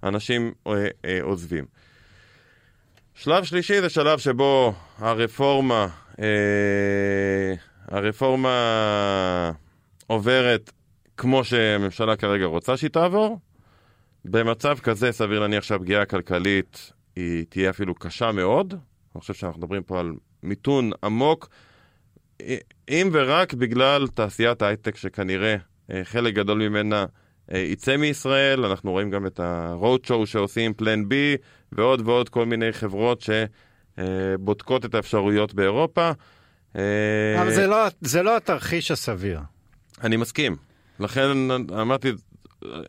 אנשים אה, אה, עוזבים. שלב שלישי זה שלב שבו הרפורמה, אה, הרפורמה עוברת כמו שהממשלה כרגע רוצה שהיא תעבור. במצב כזה סביר להניח שהפגיעה הכלכלית היא תהיה אפילו קשה מאוד. אני חושב שאנחנו מדברים פה על מיתון עמוק, אם ורק בגלל תעשיית ההייטק שכנראה חלק גדול ממנה יצא מישראל. אנחנו רואים גם את ה-road show שעושים פלן בי ועוד ועוד כל מיני חברות שבודקות את האפשרויות באירופה. אבל זה לא, זה לא התרחיש הסביר. אני מסכים. לכן אמרתי,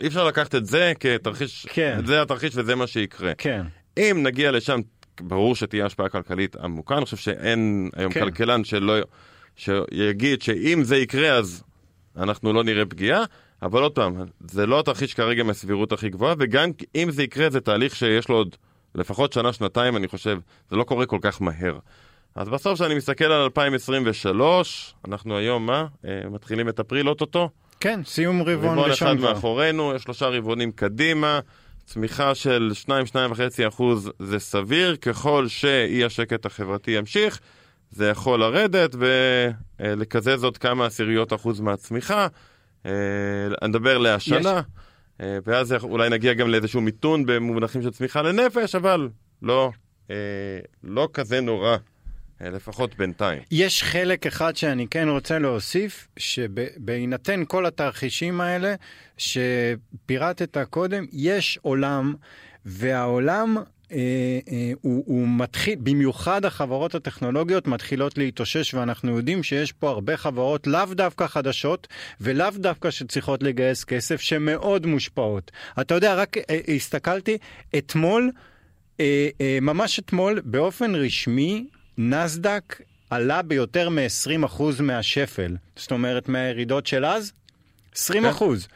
אי אפשר לקחת את זה כתרחיש, כן. זה התרחיש וזה מה שיקרה. כן. אם נגיע לשם, ברור שתהיה השפעה כלכלית עמוקה. אני חושב שאין היום כן. כלכלן שלא, שיגיד שאם זה יקרה אז אנחנו לא נראה פגיעה, אבל עוד פעם, זה לא תרחיש כרגע מהסבירות הכי גבוהה, וגם אם זה יקרה זה תהליך שיש לו עוד לפחות שנה, שנתיים, אני חושב, זה לא קורה כל כך מהר. אז בסוף שאני מסתכל על אלפיים עשרים ושלוש, אנחנו היום מה? מתחילים את אפריל אוטוטו? כן, סיום רבעון ראשון. רבעון אחד מאחורינו, יש שלושה רבעונים קדימה, צמיחה של שתיים עד שתיים וחצי אחוז זה סביר, ככל שאי השקט החברתי ימשיך, זה יכול לרדת ולקזז עוד כמה עשיריות אחוז מהצמיחה, נדבר להשנה, יש. ואז אולי נגיע גם לאיזשהו מיתון במונחים של צמיחה לנפש, אבל לא, לא כזה נורא, לפחות בינתיים. יש חלק אחד שאני כן רוצה להוסיף, שבהינתן כל התרחישים האלה, שפירטת קודם, יש עולם, והעולם... הוא, הוא מתחיל, במיוחד החברות הטכנולוגיות מתחילות להתאושש, ואנחנו יודעים שיש פה הרבה חברות לאו דווקא חדשות ולאו דווקא שצריכות לגייס כסף שמאוד מושפעות. אתה יודע, רק הסתכלתי אתמול, ממש אתמול, באופן רשמי נסדק עלה ביותר מ-עשרים אחוז מהשפל, זאת אומרת מהירידות של אז עשרים אחוז.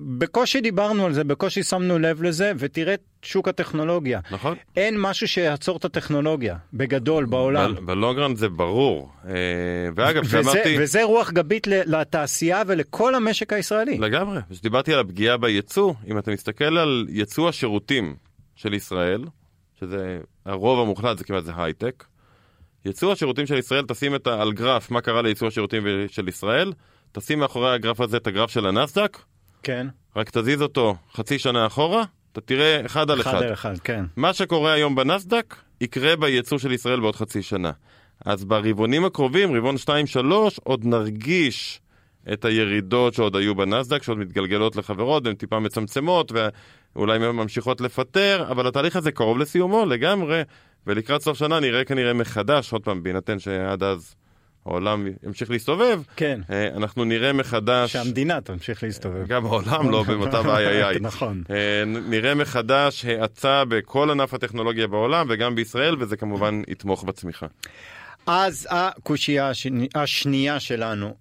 בקושי דיברנו על זה, בקושי שמנו לב לזה, ותראה את שוק הטכנולוגיה. נכון. אין משהו שיעצור את הטכנולוגיה, בגדול, בעולם. בלונגרן זה ברור. ואגב, שאמרתי... וזה רוח גבית לתעשייה ולכל המשק הישראלי. לגמרי. כשדיברתי על הפגיעה בייצוא, אם אתה מסתכל על ייצוא השירותים של ישראל, שזה הרוב המוחלט, זה כמעט זה הייטק, ייצוא השירותים של ישראל, תשים את על גרף, מה קרה לייצוא השירותים של ישראל, תשים מאחורי הגרף הזה את הגרף של הנסדק, כן. רק תזיז אותו חצי שנה אחורה, אתה תראה אחד על אחד. אחד על אחד, כן. מה שקורה היום בנסדק, יקרה בייצוא של ישראל בעוד חצי שנה. אז ברבעונים הקרובים, רבעון שתיים שלוש, עוד נרגיש את הירידות שעוד היו בנסדק, שעוד מתגלגלות לחברות, הן טיפה מצמצמות, ואולי ממשיכות לפטר, אבל התהליך הזה קרוב לסיומו לגמרי, ולקראת סוף שנה נראה כנראה מחדש, עוד פעם, בהינתן שעד אז... העולם ימשיך להסתובב, כן. אנחנו נראה מחדש... שהמדינה תמשיך להסתובב. גם העולם לא במוטב איי-איי-איי. נכון. נראה מחדש האצה בכל ענף הטכנולוגיה בעולם, וגם בישראל, וזה כמובן יתמוך בצמיחה. אז הקושיה השנייה שלנו,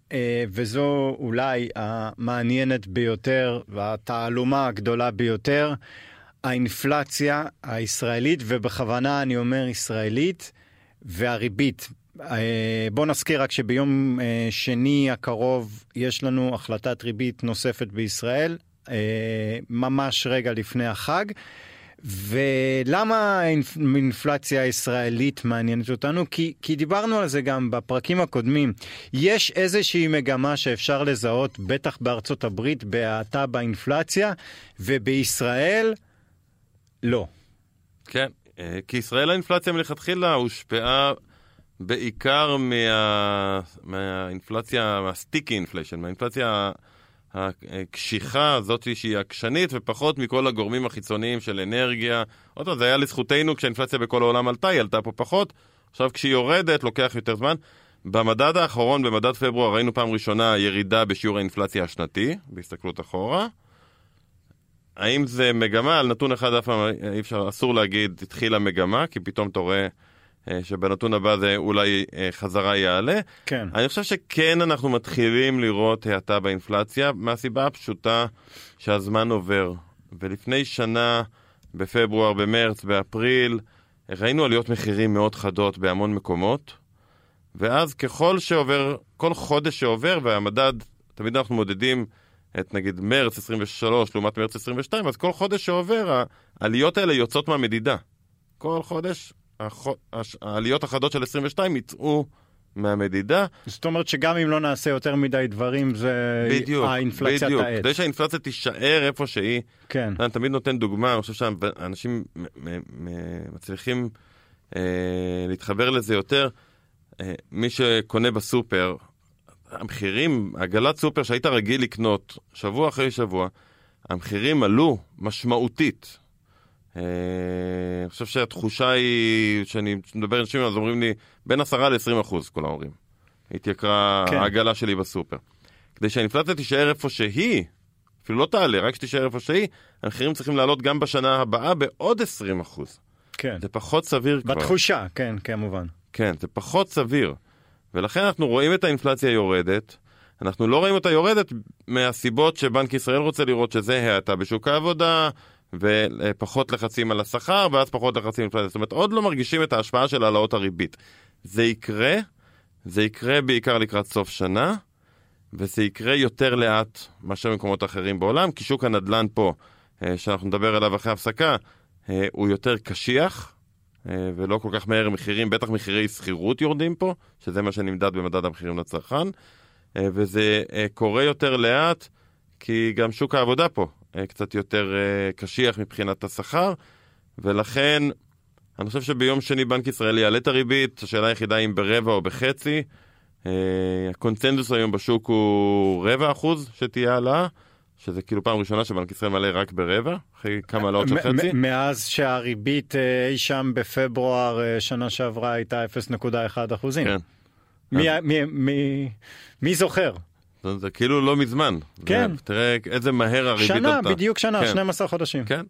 וזו אולי המעניינת ביותר, והתעלומה הגדולה ביותר, האינפלציה הישראלית, ובכוונה אני אומר ישראלית, והריבית. בוא נזכיר רק שביום שני הקרוב יש לנו החלטת ריבית נוספת בישראל, ממש רגע לפני החג. ולמה האינפלציה הישראלית מעניינת אותנו? כי, כי דיברנו על זה גם בפרקים הקודמים. יש איזושהי מגמה שאפשר לזהות, בטח בארצות הברית, בהאטה באינפלציה, ובישראל לא. כן, כי ישראל האינפלציה מלכתחילה הושפעה בעיקר מה... מהאינפלציה, מהסטיקי אינפלשן, מהאינפלציה הקשיחה הזאת שהיא עקשנית, ופחות מכל הגורמים החיצוניים של אנרגיה. עוד פעם, זה היה לזכותנו כשהאינפלציה בכל העולם עלתה, היא עלתה פה פחות, עכשיו, כשהיא יורדת, לוקח יותר זמן. במדד האחרון, במדד פברואר, ראינו פעם ראשונה ירידה בשיעור האינפלציה השנתי, בהסתכלות אחורה. האם זה מגמה? על נתון אחד אף פעם אסור להגיד, התחילה מגמה, כי פתאום תורא שבנתון הבא זה אולי חזרה יעלה. כן. אני חושב שכן אנחנו מתחילים לראות האטה באינפלציה, מהסיבה הפשוטה שהזמן עובר. ולפני שנה, בפברואר, במרץ, באפריל, ראינו עליות מחירים מאוד חדות בהמון מקומות, ואז ככל שעובר, כל חודש שעובר, והמדד, תמיד אנחנו מודדים את נגיד מרץ עשרים ושלוש לעומת מרץ עשרים ושתיים, אז כל חודש שעובר, העליות האלה יוצאות מהמדידה. כל חודש, העליות החדות של עשרים ושתיים יצאו מהמדידה. זאת אומרת שגם אם לא נעשה יותר מדי דברים, זה בדיוק, האינפלציה בדיוק. תעט. כדי שהאינפלציה תישאר איפה שהיא. כן. אני תמיד נותן דוגמה, אני חושב שאנשים מצליחים אה, להתחבר לזה יותר. אה, מי שקונה בסופר, המחירים, הגלת סופר שהיית רגיל לקנות שבוע אחרי שבוע, המחירים עלו משמעותית. אה, אני חושב שהתחושה היא, שאני מדבר עם אנשים, אז אומרים לי, בין עשרה ל-עשרים אחוז, כל ההורים. התייקרה כן. העגלה שלי בסופר. כדי שהאינפלציה תישאר איפה שהיא, אפילו לא תעלה, רק שתישאר איפה שהיא, המחירים צריכים לעלות גם בשנה הבאה בעוד עשרים אחוז. כן. זה פחות סביר כבר. בתחושה, כן, כמובן. כן, זה פחות סביר. ולכן אנחנו רואים את האינפלציה יורדת, אנחנו לא רואים אותה יורדת מהסיבות שבנק ישראל רוצה לראות שזה האטה בשוק העבודה, ופחות לחצים על השכר, ואז פחות לחצים על אינפלציה. זאת אומרת, עוד לא מרגישים את ההשפעה של העלאות הריבית. זה יקרה, זה יקרה בעיקר לקראת סוף שנה, וזה יקרה יותר לאט מאשר במקומות אחרים בעולם, כי שוק הנדלן פה, שאנחנו נדבר עליו אחרי הפסקה, הוא יותר קשיח, ולא כל כך מהר מחירים, בטח מחירי סחירות יורדים פה, שזה מה שנמדד במדד המחירים לצרכן, וזה קורה יותר לאט, כי גם שוק העבודה פה קצת יותר קשיח מבחינת השכר, ולכן אני חושב שביום שני בנק ישראל יעלה את הריבית, השאלה היחידה אם ברבע או בחצי, הקונצנזוס היום בשוק הוא רבע אחוז שתהיה עלה, שזה כאילו פעם ראשונה שבנק ישראל מלא רק ברבע, אחרי כמה עלות של חצי. מאז שהריבית אי שם בפברואר שנה שעברה הייתה אפס נקודה אחת אחוזים. מי זוכר? זה כאילו לא מזמן. כן. תראה איזה מהר הריבית אותה. שנה, בדיוק שנה, שנים עשר חודשים. כן.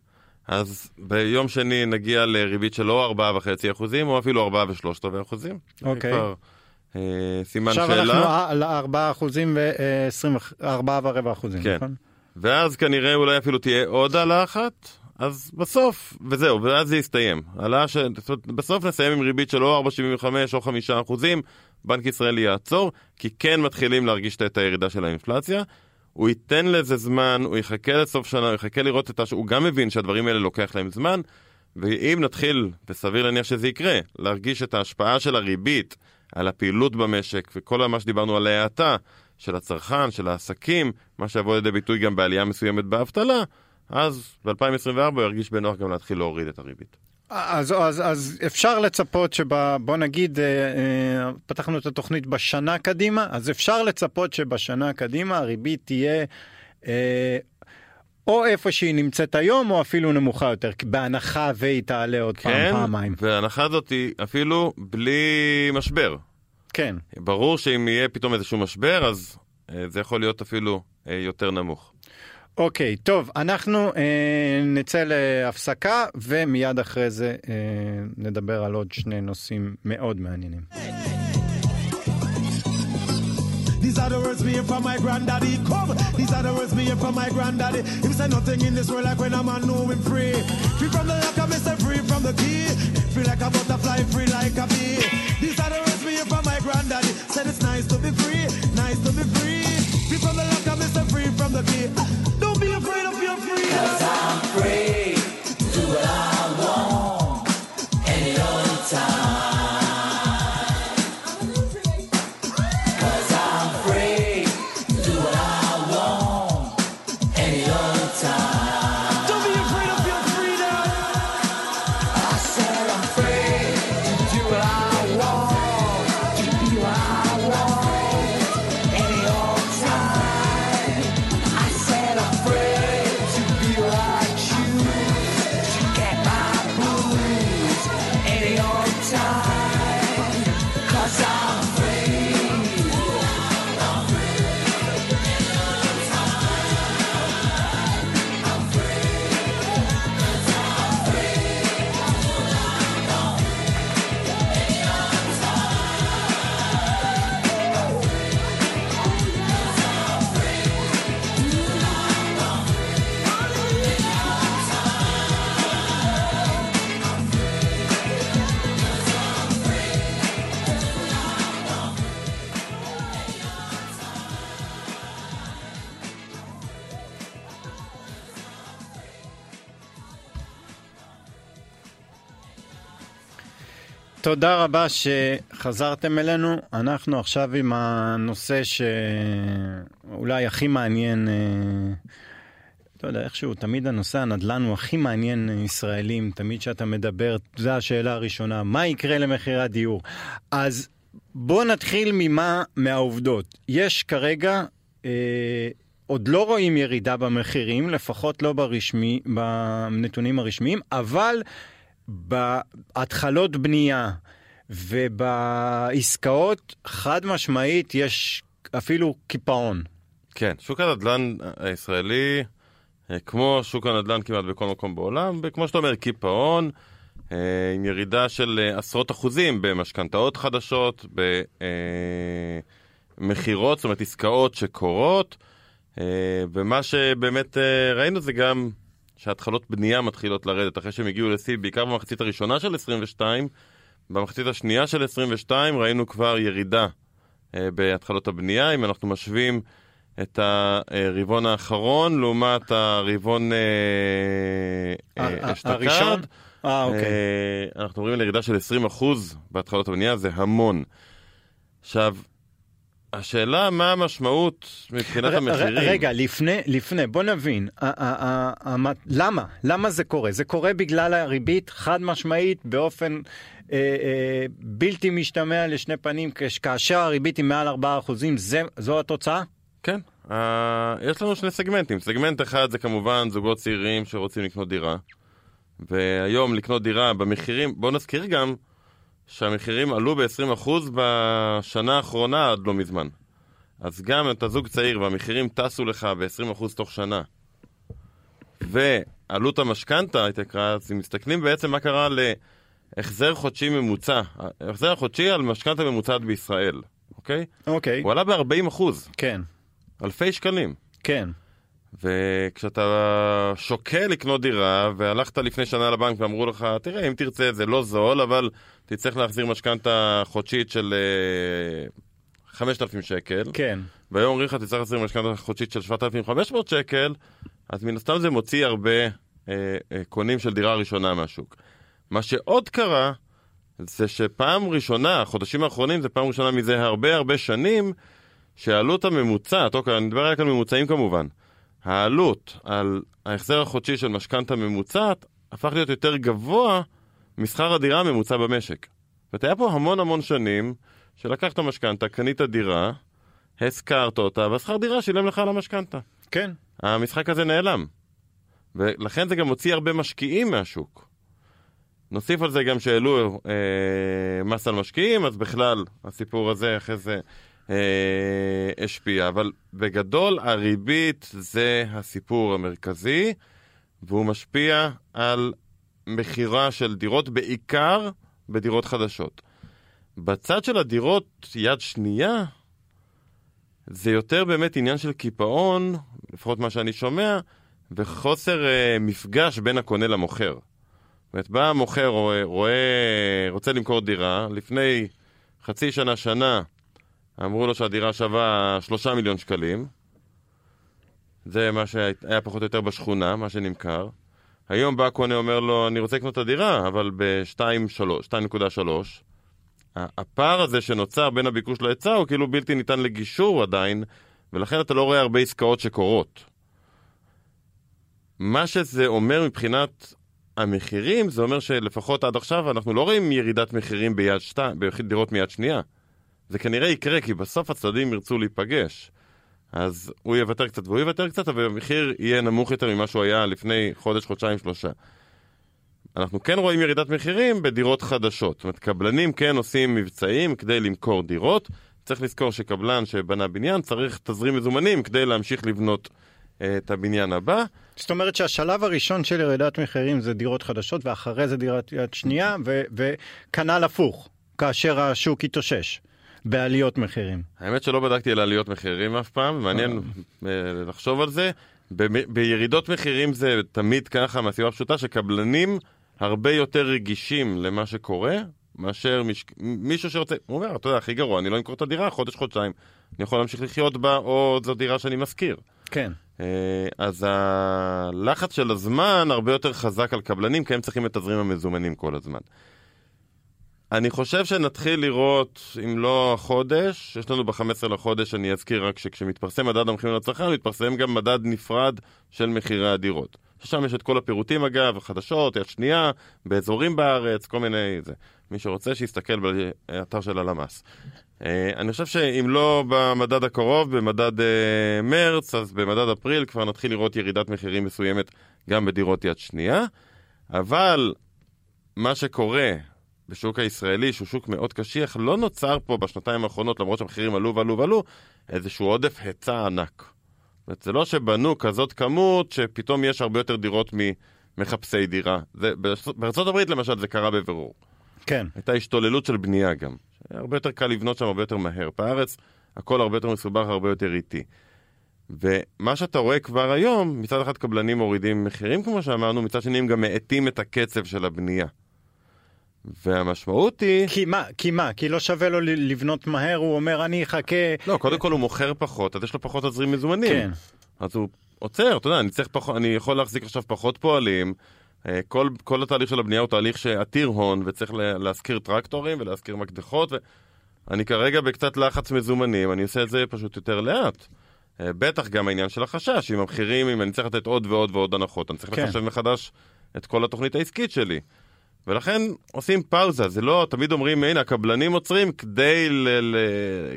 אז ביום שני נגיע לריבית של או ארבע נקודה חמש אחוזים, או אפילו ארבע נקודה שלוש אחוזים. אוקיי. סימן שאלה. עכשיו אנחנו על ארבע אחוזים ו-ארבע נקודה ארבע אחוזים. כן. ואז כנראה אולי אפילו תהיה עוד עלה אחת, אז בסוף, וזהו, ואז זה יסתיים. ש... בסוף נסיים עם ריבית של או ארבע נקודה שבעים וחמש או חמישה אחוזים, בנק ישראל יעצור, כי כן מתחילים להרגיש את הירידה של האינפלציה, הוא ייתן לזה זמן, הוא יחכה לסוף שנה, הוא יחכה לראות את השוק, הוא גם מבין שהדברים האלה לוקח להם זמן, ואם נתחיל, וסביר להניח שזה יקרה, להרגיש את ההשפעה של הריבית על הפעילות במשק, וכל מה שדיברנו על ההאטה, של הצרכן, של העסקים, מה שיבוא לידי ביטוי גם בעלייה מסוימת באבטלה, אז ב-אלפיים עשרים וארבע ירגיש בנוח גם להתחיל להוריד את הריבית. אז, אז, אז אפשר לצפות שבה, בוא נגיד, פתחנו את התוכנית בשנה קדימה, אז אפשר לצפות שבשנה קדימה הריבית תהיה או איפה שהיא נמצאת היום, או אפילו נמוכה יותר, בהנחה והיא תעלה עוד כן, פעם, פעמיים. וההנחה הזאת היא אפילו בלי משבר. כן. ברור שאם יהיה פתאום איזשהו משבר, אז אה, זה יכול להיות אפילו אה, יותר נמוך. אוקיי, טוב, אנחנו אה, נצא להפסקה, ומיד אחרי זה אה, נדבר על עוד שני נושאים מאוד מעניינים. These are the words we hear from my granddaddy. Come, these are the words we hear from my granddaddy. Him say nothing in this world like when a man know him free. Free from the lock, I miss free from the key. Free like a butterfly, free like a bee. These are the words we hear from my granddaddy. Said it's nice to be free, nice to be free. Free from the lock, I miss free from the key. Don't be afraid of your free. 'Cause I'm free to do what I want any old time. תודה רבה שחזרתם אלינו. אנחנו עכשיו עם הנושא שאולי הכי מעניין, אתה יודע, איכשהו, תמיד הנושא הנדל"ן הוא הכי מעניין ישראלים, תמיד שאתה מדבר, זו השאלה הראשונה, מה יקרה למחירי הדיור? אז בוא נתחיל ממה, מהעובדות. יש כרגע, אה, עוד לא רואים ירידה במחירים, לפחות לא ברשמי, בנתונים הרשמיים, אבל בהתחלות בנייה ובעסקאות חד משמעית יש אפילו קיפאון. כן, שוק הנדל"ן הישראלי, כמו שוק הנדל"ן כמעט בכל מקום בעולם, וכמו שאתה אומר, קיפאון, עם ירידה של עשרות אחוזים במשכנתאות חדשות, במחירות, זאת אומרת עסקאות שקורות, ומה שבאמת ראינו זה גם שההתחלות בנייה מתחילות לרדת, אחרי שהם הגיעו לשיא, בעיקר במחצית הראשונה של עשרים ושתיים, במחצית השנייה של עשרים ושתיים ראינו כבר ירידה בהתחלות הבנייה, אם אנחנו משווים את הרבעון האחרון, לעומת הרבעון אשתקד, אנחנו רואים לירידה של עשרים אחוז בהתחלות הבנייה, זה המון. עכשיו, השאלה מה המשמעות מבחינת המחירים. רגע, לפני, לפני, בוא נבין, למה? למה זה קורה? זה קורה בגלל הריבית חד משמעית באופן בלתי משתמע לשני פנים, כאשר הריבית היא מעל ארבעה אחוז, זו התוצאה? כן, יש לנו שני סגמנטים. סגמנט אחד זה כמובן זוגות צעירים שרוצים לקנות דירה, והיום לקנות דירה במחירים, בוא נזכיר גם שהמחירים עלו ב-עשרים אחוז בשנה האחרונה עד לא מזמן. אז גם את הזוג צעיר והמחירים טסו לך ב-עשרים אחוז תוך שנה. ועלות המשכנתה, אז אם מסתכלים בעצם מה קרה להחזר חודשי ממוצע, החזר חודשי על משכנתה ממוצעת בישראל, אוקיי? אוקיי. הוא עלה ב-ארבעים אחוז. כן. אלפי שקלים. כן. וכשאתה שוקל לקנות דירה והלכת לפני שנה לבנק ואמרו לך, תראה, אם תרצה זה לא זול, אבל תצטרך להחזיר משכנתה חודשית של חמשת אלפים שקל, כן. והיום אומרים לך תצטרך להחזיר משכנתה חודשית של שבעת אלפים וחמש מאות שקל, אז מן הסתם זה מוציא הרבה אה, אה, קונים של דירה ראשונה מהשוק. מה שעוד קרה זה שפעם ראשונה, החודשים האחרונים זה פעם ראשונה מזה הרבה הרבה שנים, שהעלות הממוצעת, אוקיי, אני מדבר רק על ממוצעים כמובן, העלות על ההחזר החודשי של משכנתה ממוצעת הפך להיות יותר גבוה משכר הדירה הממוצע במשק. ואתה היה פה המון המון שנים שלקחת משכנתה, קנית דירה, הזכרת אותה, והשכר דירה שילם לך על המשכנתה. כן. המשחק הזה נעלם. ולכן זה גם הוציא הרבה משקיעים מהשוק. נוסיף על זה גם שאלו אה, מס על משקיעים, אז בכלל הסיפור הזה אחרי זה השפיע, אבל בגדול הריבית זה הסיפור המרכזי, והוא משפיע על מחירה של דירות, בעיקר בדירות חדשות. בצד של הדירות יד שנייה, זה יותר באמת עניין של קיפאון, לפחות מה שאני שומע, וחוסר uh, מפגש בין הקונה למוכר. זאת אומרת, בא המוכר, רואה, רואה, רוצה למכור דירה, לפני חצי שנה, שנה, אמרו לו שהדירה שווה שלושה מיליון שקלים. זה מה שהיה פחות או יותר בשכונה, מה שנמכר. היום בא קונה אומר לו, אני רוצה לקנות את הדירה, אבל ב-שתיים נקודה שלוש. הפער הזה שנוצר בין הביקוש להיצע הוא כאילו בלתי ניתן לגישור עדיין, ולכן אתה לא רואה הרבה עסקאות שקורות. מה שזה אומר מבחינת המחירים, זה אומר שלפחות עד עכשיו אנחנו לא רואים ירידת מחירים ביד שתי, בדירות מיד שנייה. זה כנראה יקרה, כי בסוף הצדדים ירצו להיפגש. אז הוא יוותר קצת, והוא יוותר קצת, אבל המחיר יהיה נמוך יותר ממה שהוא היה לפני חודש, חודשיים, שלושה. אנחנו כן רואים ירידת מחירים בדירות חדשות. זאת אומרת, קבלנים כן עושים מבצעים כדי למכור דירות. צריך לזכור שקבלן שבנה בניין צריך תזרים מזומנים כדי להמשיך לבנות את הבניין הבא. זאת אומרת שהשלב הראשון של ירידת מחירים זה דירות חדשות, ואחרי זה דירת יד שנייה, וכנ"ל הפוך, כאשר השוק יתאושש. בעליות מחירים. האמת שלא בדקתי על עליות מחירים אף פעם, מעניין לחשוב על זה. ב- בירידות מחירים זה תמיד ככה, מהסיבה הפשוטה שקבלנים הרבה יותר רגישים למה שקורה, מאשר מש... מישהו שרוצה, הוא אומר, אתה יודע, הכי גרוע, אני לא אמכור את הדירה, חודש, חודשיים, אני יכול להמשיך לחיות בה, או זו דירה שאני מזכיר. כן. אז הלחץ של הזמן הרבה יותר חזק על קבלנים, כי הם צריכים את תזרים המזומנים כל הזמן. אני חושב שנתחיל לראות, אם לא חודש, יש לנו ב-חמישה עשר לחודש, אני אזכיר רק שכשמתפרסם מדד המחירים לצרכן, מתפרסם גם מדד נפרד של מחירי הדירות. שם יש את כל הפירוטים אגב, החדשות, יד שנייה, באזורים בארץ, כל מיני זה. מי שרוצה שיסתכל באתר של הלמ"ס. אני חושב שאם לא במדד הקרוב, במדד מרץ, אז במדד אפריל כבר נתחיל לראות ירידת מחירים מסוימת גם בדירות יד שנייה. אבל מה שקורה בשוק הישראלי, שהוא שוק מאוד קשיח, לא נוצר פה בשנתיים האחרונות, למרות שהמחירים עלו ועלו ועלו, איזשהו עודף היצע ענק. זה לא שבנו כזאת כמות שפתאום יש הרבה יותר דירות ממחפשי דירה. זה, בארצות הברית למשל זה קרה בבירור. כן. הייתה השתוללות של בנייה גם. הרבה יותר קל לבנות שם, הרבה יותר מהר. בארץ הכל הרבה יותר מסובך, הרבה יותר איטי. ומה שאתה רואה כבר היום, מצד אחד קבלנים מורידים מחירים, כמו שאמרנו, מצד שני הם גם מעטים את הקצב של הבנייה. והמשמעות היא... כי מה? כי מה? כי לא שווה לו לבנות מהר, הוא אומר, אני אחכה... לא, קודם כל הוא מוכר פחות, אז יש לו פחות עזרים מזומנים. כן. אז הוא עוצר, אתה יודע, אני צריך פחות, אני יכול להחזיק עכשיו פחות פועלים, כל, כל התהליך של הבנייה הוא תהליך שעתיר הון, וצריך להזכיר טרקטורים ולהזכיר מקדחות, ואני כרגע בקצת לחץ מזומנים, אני עושה את זה פשוט יותר לאט. בטח גם העניין של החשש, אם המחירים, אם אני צריך לתת עוד ועוד ועוד הנחות, אני צריך כן. לחשב מחדש את כל התוכנית העסקית שלי. ולכן עושים פאוזה, זה לא, תמיד אומרים, הנה, הקבלנים עוצרים כדי ל, ל,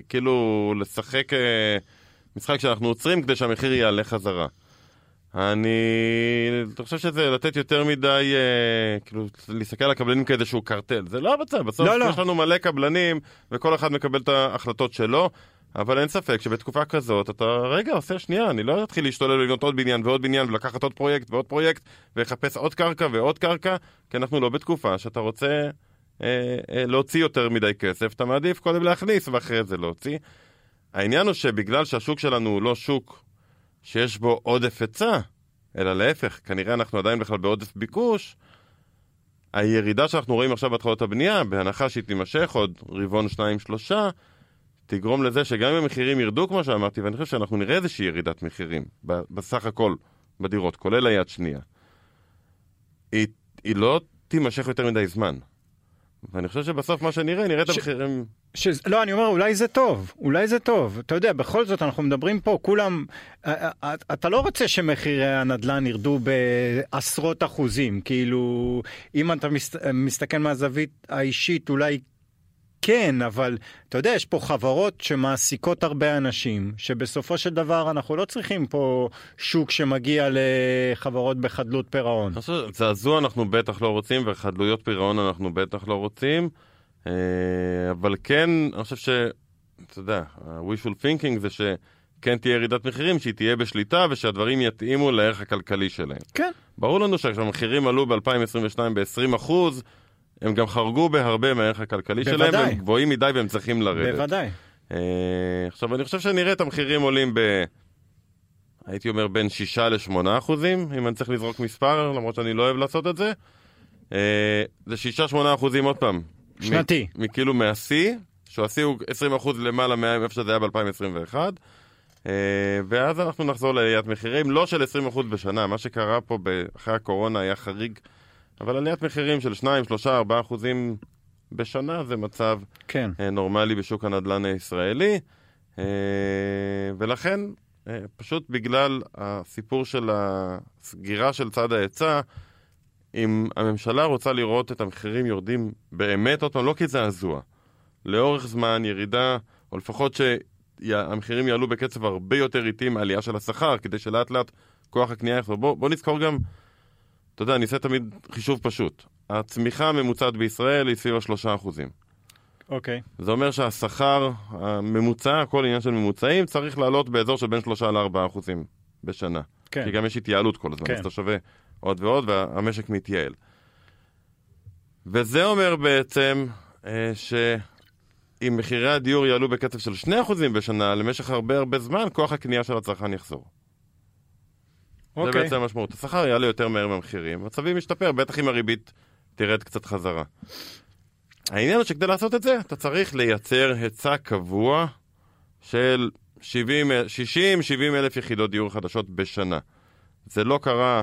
כאילו לשחק משחק שאנחנו עוצרים כדי שהמחיר יעלה חזרה. אני, אני חושב שזה לתת יותר מדי, כאילו, להסתכל על הקבלנים כאיזשהו קרטל. זה לא המצב, בסוף לא, לא. יש לנו מלא קבלנים, וכל אחד מקבל את ההחלטות שלו, אבל אין ספק שבתקופה כזאת, אתה רגע, עושה שנייה, אני לא אתחיל להשתולל ולבנות עוד בניין ועוד בניין, ולקחת עוד פרויקט ועוד פרויקט, ולחפש עוד קרקע ועוד קרקע, כי אנחנו לא בתקופה שאתה רוצה אה, אה, להוציא יותר מדי כסף, אתה מעדיף קודם להכניס, ואחרי זה להוציא. העניין הוא שבגלל שהשוק שלנו הוא לא שוק שיש בו עודף היצע, אלא להפך, כנראה אנחנו עדיין בכלל בעודף ביקוש, הירידה שאנחנו רואים עכשיו בהתחלות הבנייה, בהנחה שהיא תימשך עוד רבעון שניים שלושה, תגרום לזה שגם אם המחירים ירדו, כמו שאמרתי, ואני חושב שאנחנו נראה איזושהי ירידת מחירים, בסך הכל, בדירות, כולל היד שנייה. היא, היא לא תימשך יותר מדי זמן. ואני חושב שבסוף מה שנראה, נראה את המחירים... ש... לא, אני אומר, אולי זה טוב, אולי זה טוב. אתה יודע, בכל זאת אנחנו מדברים פה, כולם... אתה לא רוצה שמחירי הנדלן ירדו בעשרות אחוזים, כאילו, אם אתה מסתכל מהזווית האישית, אולי... כן, אבל אתה יודע, יש פה חברות שמעסיקות הרבה אנשים, שבסופו של דבר אנחנו לא צריכים פה שוק שמגיע לחברות בחדלות פירעון. צעזוע אנחנו בטח לא רוצים, וחדלויות פירעון אנחנו בטח לא רוצים, אבל כן, אני חושב ש... אתה יודע, ה-wishful thinking זה שכן תהיה ירידת מחירים, שהיא תהיה בשליטה, ושהדברים יתאימו לערך הכלכלי שלהם. כן. ברור לנו שהמחירים עלו ב-אלפיים עשרים ושתיים ב-עשרים אחוז, הם גם חרגו בהרבה מהערך הכלכלי בוודאי. שלהם, והם גבוהים מדי והם צריכים לרדת. בוודאי. אה, עכשיו, אני חושב שנראה את המחירים עולים ב... הייתי אומר בין שישה לשמונה אחוזים, אם אני צריך לזרוק מספר, למרות שאני לא אוהב לעשות את זה. אה, זה שישה שמונה אחוזים עוד פעם. שנתי. מכאילו מהשיא, שהשיא הוא עשרים אחוז למעלה מהם, איפה שזה היה ב-אלפיים עשרים ואחת. אה, ואז אנחנו נחזור לעליית מחירים, לא של עשרים אחוז בשנה. מה שקרה פה אחרי הקורונה היה חריג, אבל עליית מחירים של שניים, שלושה, ארבעה אחוזים בשנה זה מצב כן. נורמלי בשוק הנדל"ן הישראלי, ולכן פשוט בגלל הסיפור של הסגירה של צד ההיצע, אם הממשלה רוצה לראות את המחירים יורדים באמת, אותם לא כי זה הזוע, לאורך זמן ירידה, או לפחות שהמחירים יעלו בקצב הרבה יותר איטי מעלייה של השכר, כדי שלאט לאט כוח הקנייה יחזור. בוא, בוא נזכור גם, אתה יודע, אני עושה תמיד חישוב פשוט. הצמיחה הממוצעת בישראל היא סביב שלושה אחוזים. אוקיי. זה אומר שהשכר הממוצע, כל עניין של ממוצעים, צריך לעלות באזור של בין שלושה לארבעה אחוזים בשנה. כן. כי גם יש התייעלות כל הזמן, כן. אז אתה שווה עוד ועוד, והמשק מתייעל. וזה אומר בעצם אה, שאם מחירי הדיור יעלו בקצב של שני אחוזים בשנה, למשך הרבה הרבה זמן, כוח הקנייה של הצרכן יחזור. זה בעצם המשמעות. השכר יעלה יותר מהר מהמחירים, מצבים משתפר, בטח אם הריבית תרד קצת חזרה. העניין הוא שכדי לעשות את זה, אתה צריך לייצר היצע קבוע של שישים שבעים אלף יחידות דיור חדשות בשנה. זה לא קרה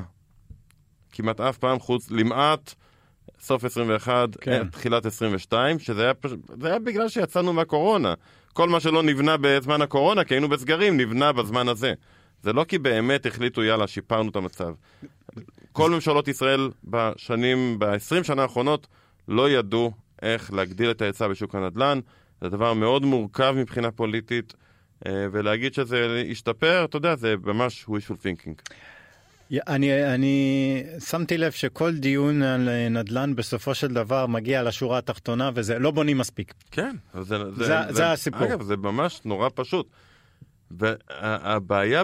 כמעט אף פעם חוץ, למעט סוף עשרים ואחת, כן. תחילת עשרים ושתיים, שזה היה, זה היה בגלל שיצאנו מהקורונה. כל מה שלא נבנה בזמן הקורונה, כי היינו בסגרים, נבנה בזמן הזה. זה לא כי באמת החליטו, יאללה, שיפרנו את המצב. כל ממשלות ישראל בשנים, ב-עשרים שנה האחרונות, לא ידעו איך להגדיל את ההיצע בשוק הנדל"ן. זה דבר מאוד מורכב מבחינה פוליטית, ולהגיד שזה ישתפר, אתה יודע, זה ממש wishful thinking. אני, אני שמתי לב שכל דיון על נדל"ן בסופו של דבר מגיע לשורה התחתונה, וזה לא בונים מספיק. כן, זה, זה, זה, זה, זה הסיפור. אגב, זה ממש נורא פשוט. והבעיה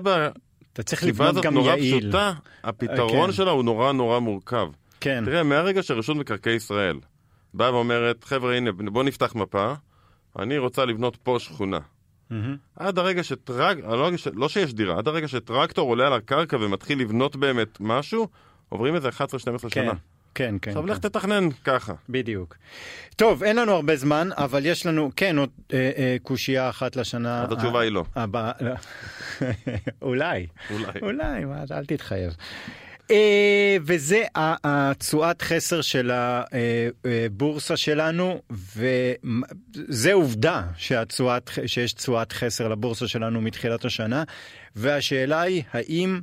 בכתיבה הזאת נורא פשוטה, הפתרון שלה הוא נורא נורא מורכב. תראה, מהרגע שרשות מקרקעי ישראל באה ואומרת, חבר'ה, הנה, בוא נפתח מפה, אני רוצה לבנות פה שכונה. עד הרגע שטרקטור, לא שיש דירה, עד הרגע שטרקטור עולה על הקרקע ומתחיל לבנות באמת משהו, עוברים איזה אחת עשרה שתים עשרה שנה. כן, כן. עכשיו לך תתכנן ככה. בדיוק. טוב, אין לנו הרבה זמן, אבל יש לנו, כן, עוד קושייה אחת לשנה. אז התשובה היא לא. אולי. אולי, אל תתחייב. וזה הצועת חסר של הבורסה שלנו, וזה עובדה שיש צועת חסר לבורסה שלנו מתחילת השנה, והשאלה היא, האם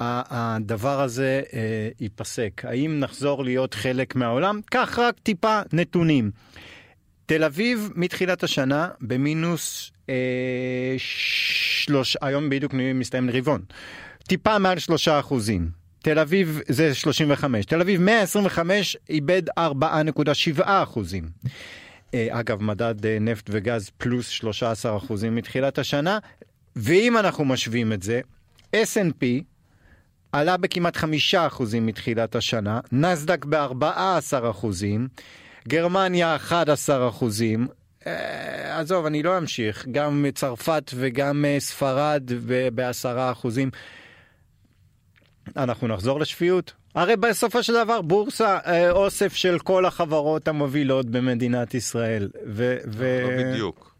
הדבר הזה ייפסק? האם נחזור להיות חלק מהעולם? כך רק טיפה נתונים. תל אביב מתחילת השנה במינוס שלוש, היום בדיוק מסתיים רבעון, טיפה מעל שלושה אחוזים. תל אביב זה שלושים וחמש, תל אביב מאה עשרים וחמש איבד ארבע נקודה שבע אחוזים. אגב, מדד נפט וגז פלוס שלושה עשר אחוזים מתחילת השנה, ואם אנחנו משווים את זה, אס אנד פי עלה בכמעט חמישה אחוזים מתחילת השנה, נסדק ב-ארבעה עשר אחוזים, גרמניה אחד עשר אחוזים, עזוב, אני לא אמשיך, גם צרפת וגם ספרד ב-עשרה אחוזים, אנחנו נחזור לשפיות. הרי בסופו של דבר בורסה אוסף של כל החברות המובילות במדינת ישראל. לא בדיוק.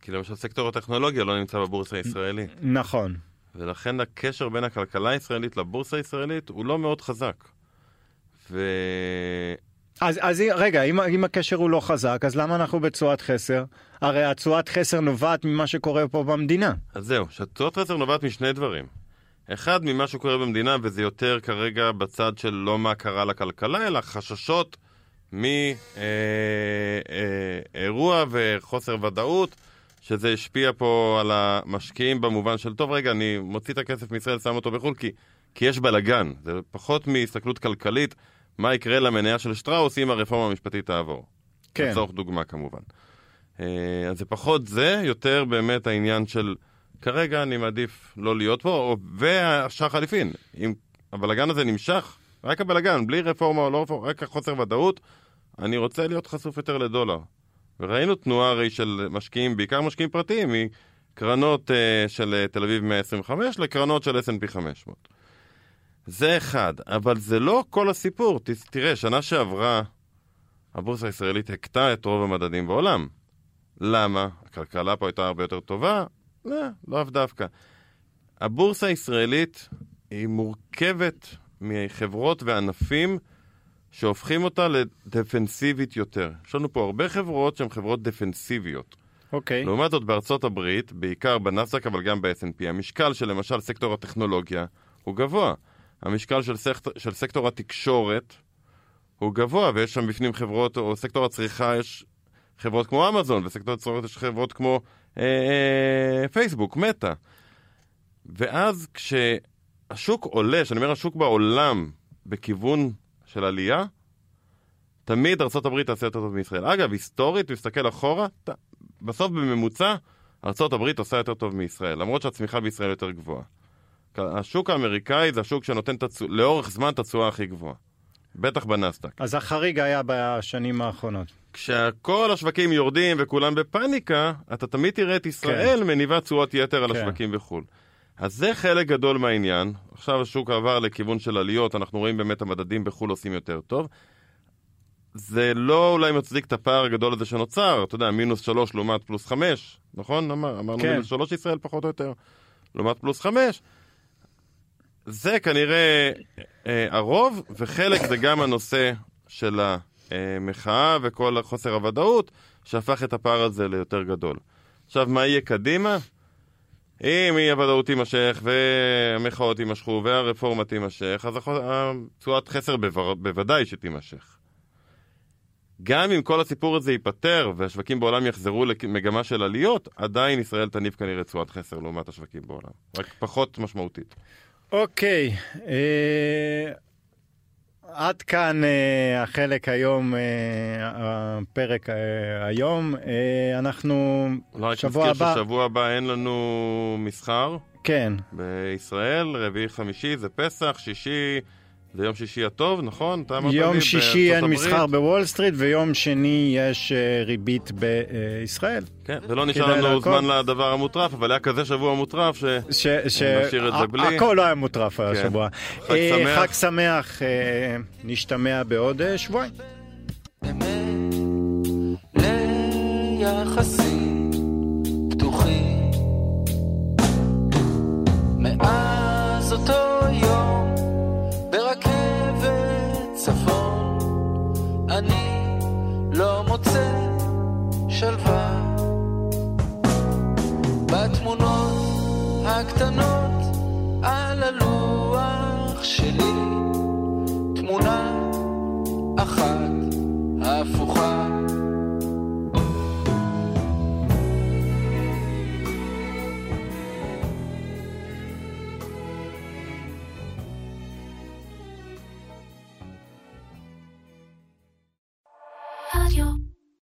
כי למשל סקטור הטכנולוגיה לא נמצא בבורסה הישראלית. נכון. ולכן הקשר בין הכלכלה הישראלית לבורסה הישראלית הוא לא מאוד חזק. אז רגע, אם הקשר הוא לא חזק, אז למה אנחנו בתשואת חסר? הרי התשואת חסר נובעת ממה שקורה פה במדינה. אז זהו, שהתשואת חסר נובעת משני דברים. אחד ממה שקורה במדינה, וזה יותר כרגע בצד של לא מה קרה לכלכלה, אלא חששות מאירוע וחוסר ודאות, שזה השפיע פה על המשקיעים במובן של, טוב רגע, אני מוציא את הכסף מישראל, שם אותו בחול, כי, כי יש בלגן. זה פחות מהסתכלות כלכלית, מה יקרה למניה של שטראוס אם הרפורמה המשפטית תעבור. כן. לצורך דוגמה כמובן. אז זה פחות זה, יותר באמת העניין של... כרגע אני מעדיף לא להיות פה, והשאר חליפין. אם הבלגן הזה נמשך, רק הבלגן, בלי רפורמה או לא רפורמה, רק החוסר ודאות, אני רוצה להיות חשוף יותר לדולר. וראינו תנועה הרי של משקיעים, בעיקר משקיעים פרטיים, מקרנות uh, של תל אביב מאה עשרים וחמש לקרנות של אס אנד פי חמש מאות. זה אחד, אבל זה לא כל הסיפור. תראה, שנה שעברה, הבורסה הישראלית הקטה את רוב המדדים בעולם. למה? הכלכלה פה הייתה הרבה יותר טובה, לא, לא אף דווקא. הבורסה הישראלית היא מורכבת מחברות וענפים שהופכים אותה לדפנסיבית יותר. יש לנו פה הרבה חברות שהן חברות דפנסיביות. אוקיי. לעומת זאת בארצות הברית, בעיקר בנסדק אבל גם ב-אס אנד פי, המשקל של למשל סקטור הטכנולוגיה הוא גבוה. המשקל של, סקט... של סקטור התקשורת הוא גבוה, ויש שם בפנים חברות, או סקטור הצריכה יש חברות כמו אמזון, וסקטור הצריכה יש חברות כמו... פייסבוק, מטה. ואז כשהשוק עולה, שאני אומר השוק בעולם בכיוון של עלייה, תמיד ארצות הברית תעשה יותר טוב מישראל. אגב, היסטורית, מסתכל אחורה, בסוף בממוצע, ארצות הברית עושה יותר טוב מישראל, למרות שהצמיחה בישראל יותר גבוהה. השוק האמריקאי זה השוק שנותן לאורך זמן את התשואה הכי גבוהה. בטח בנסדק. אז החריג היה בשנים האחרונות. כשכל השווקים יורדים וכולם בפניקה, אתה תמיד תראה את ישראל כן. מניבה תשואות יתר על כן. השווקים בחול. אז זה חלק גדול מהעניין. עכשיו השוק עבר לכיוון של עליות, אנחנו רואים באמת המדדים בחול עושים יותר טוב. זה לא אולי מצדיק את הפער הגדול הזה שנוצר, אתה יודע, מינוס שלוש לעומת פלוס חמש, נכון? אמר, אמרנו כן. מינוס שלוש ישראל פחות או יותר, לעומת פלוס חמש. זה כנראה אה, הרוב, וחלק זה גם הנושא של המחאה וכל חוסר הוודאות, שהפך את הפער הזה ליותר גדול. עכשיו, מה יהיה קדימה? אם אי הוודאות יימשך, והמחאות יימשכו, והרפורמה יימשך, אז תשואת חסר בוודאי שתימשך. גם אם כל הסיפור הזה ייפטר, והשווקים בעולם יחזרו למגמה של עליות, עדיין ישראל תניב כנראה תשואת חסר לעומת השווקים בעולם. רק פחות משמעותית. אוקיי. עד כאן החלק היום, הפרק היום. אנחנו שבוע הבא... שבוע הבא אין לנו מסחר. כן. בישראל, רביעי חמישי זה פסח, שישי... זה יום שישי הטוב, נכון? יום שישי אין מסחר בוול סטריט, ויום שני יש ריבית בישראל. כן, ולא נשאר לנו זמן לדבר המוטרף, אבל היה כזה שבוע מוטרף שנשאיר את זה בלי. הכל לא היה מוטרף השבוע. חג שמח, נשתמע בעוד שבועיים. אמת ליחסים פתוחים מאז אותו יום ברכבת צפון אני לא מוצא שלווה בתמונות הקטנות על הלוח שלי תמונה אחת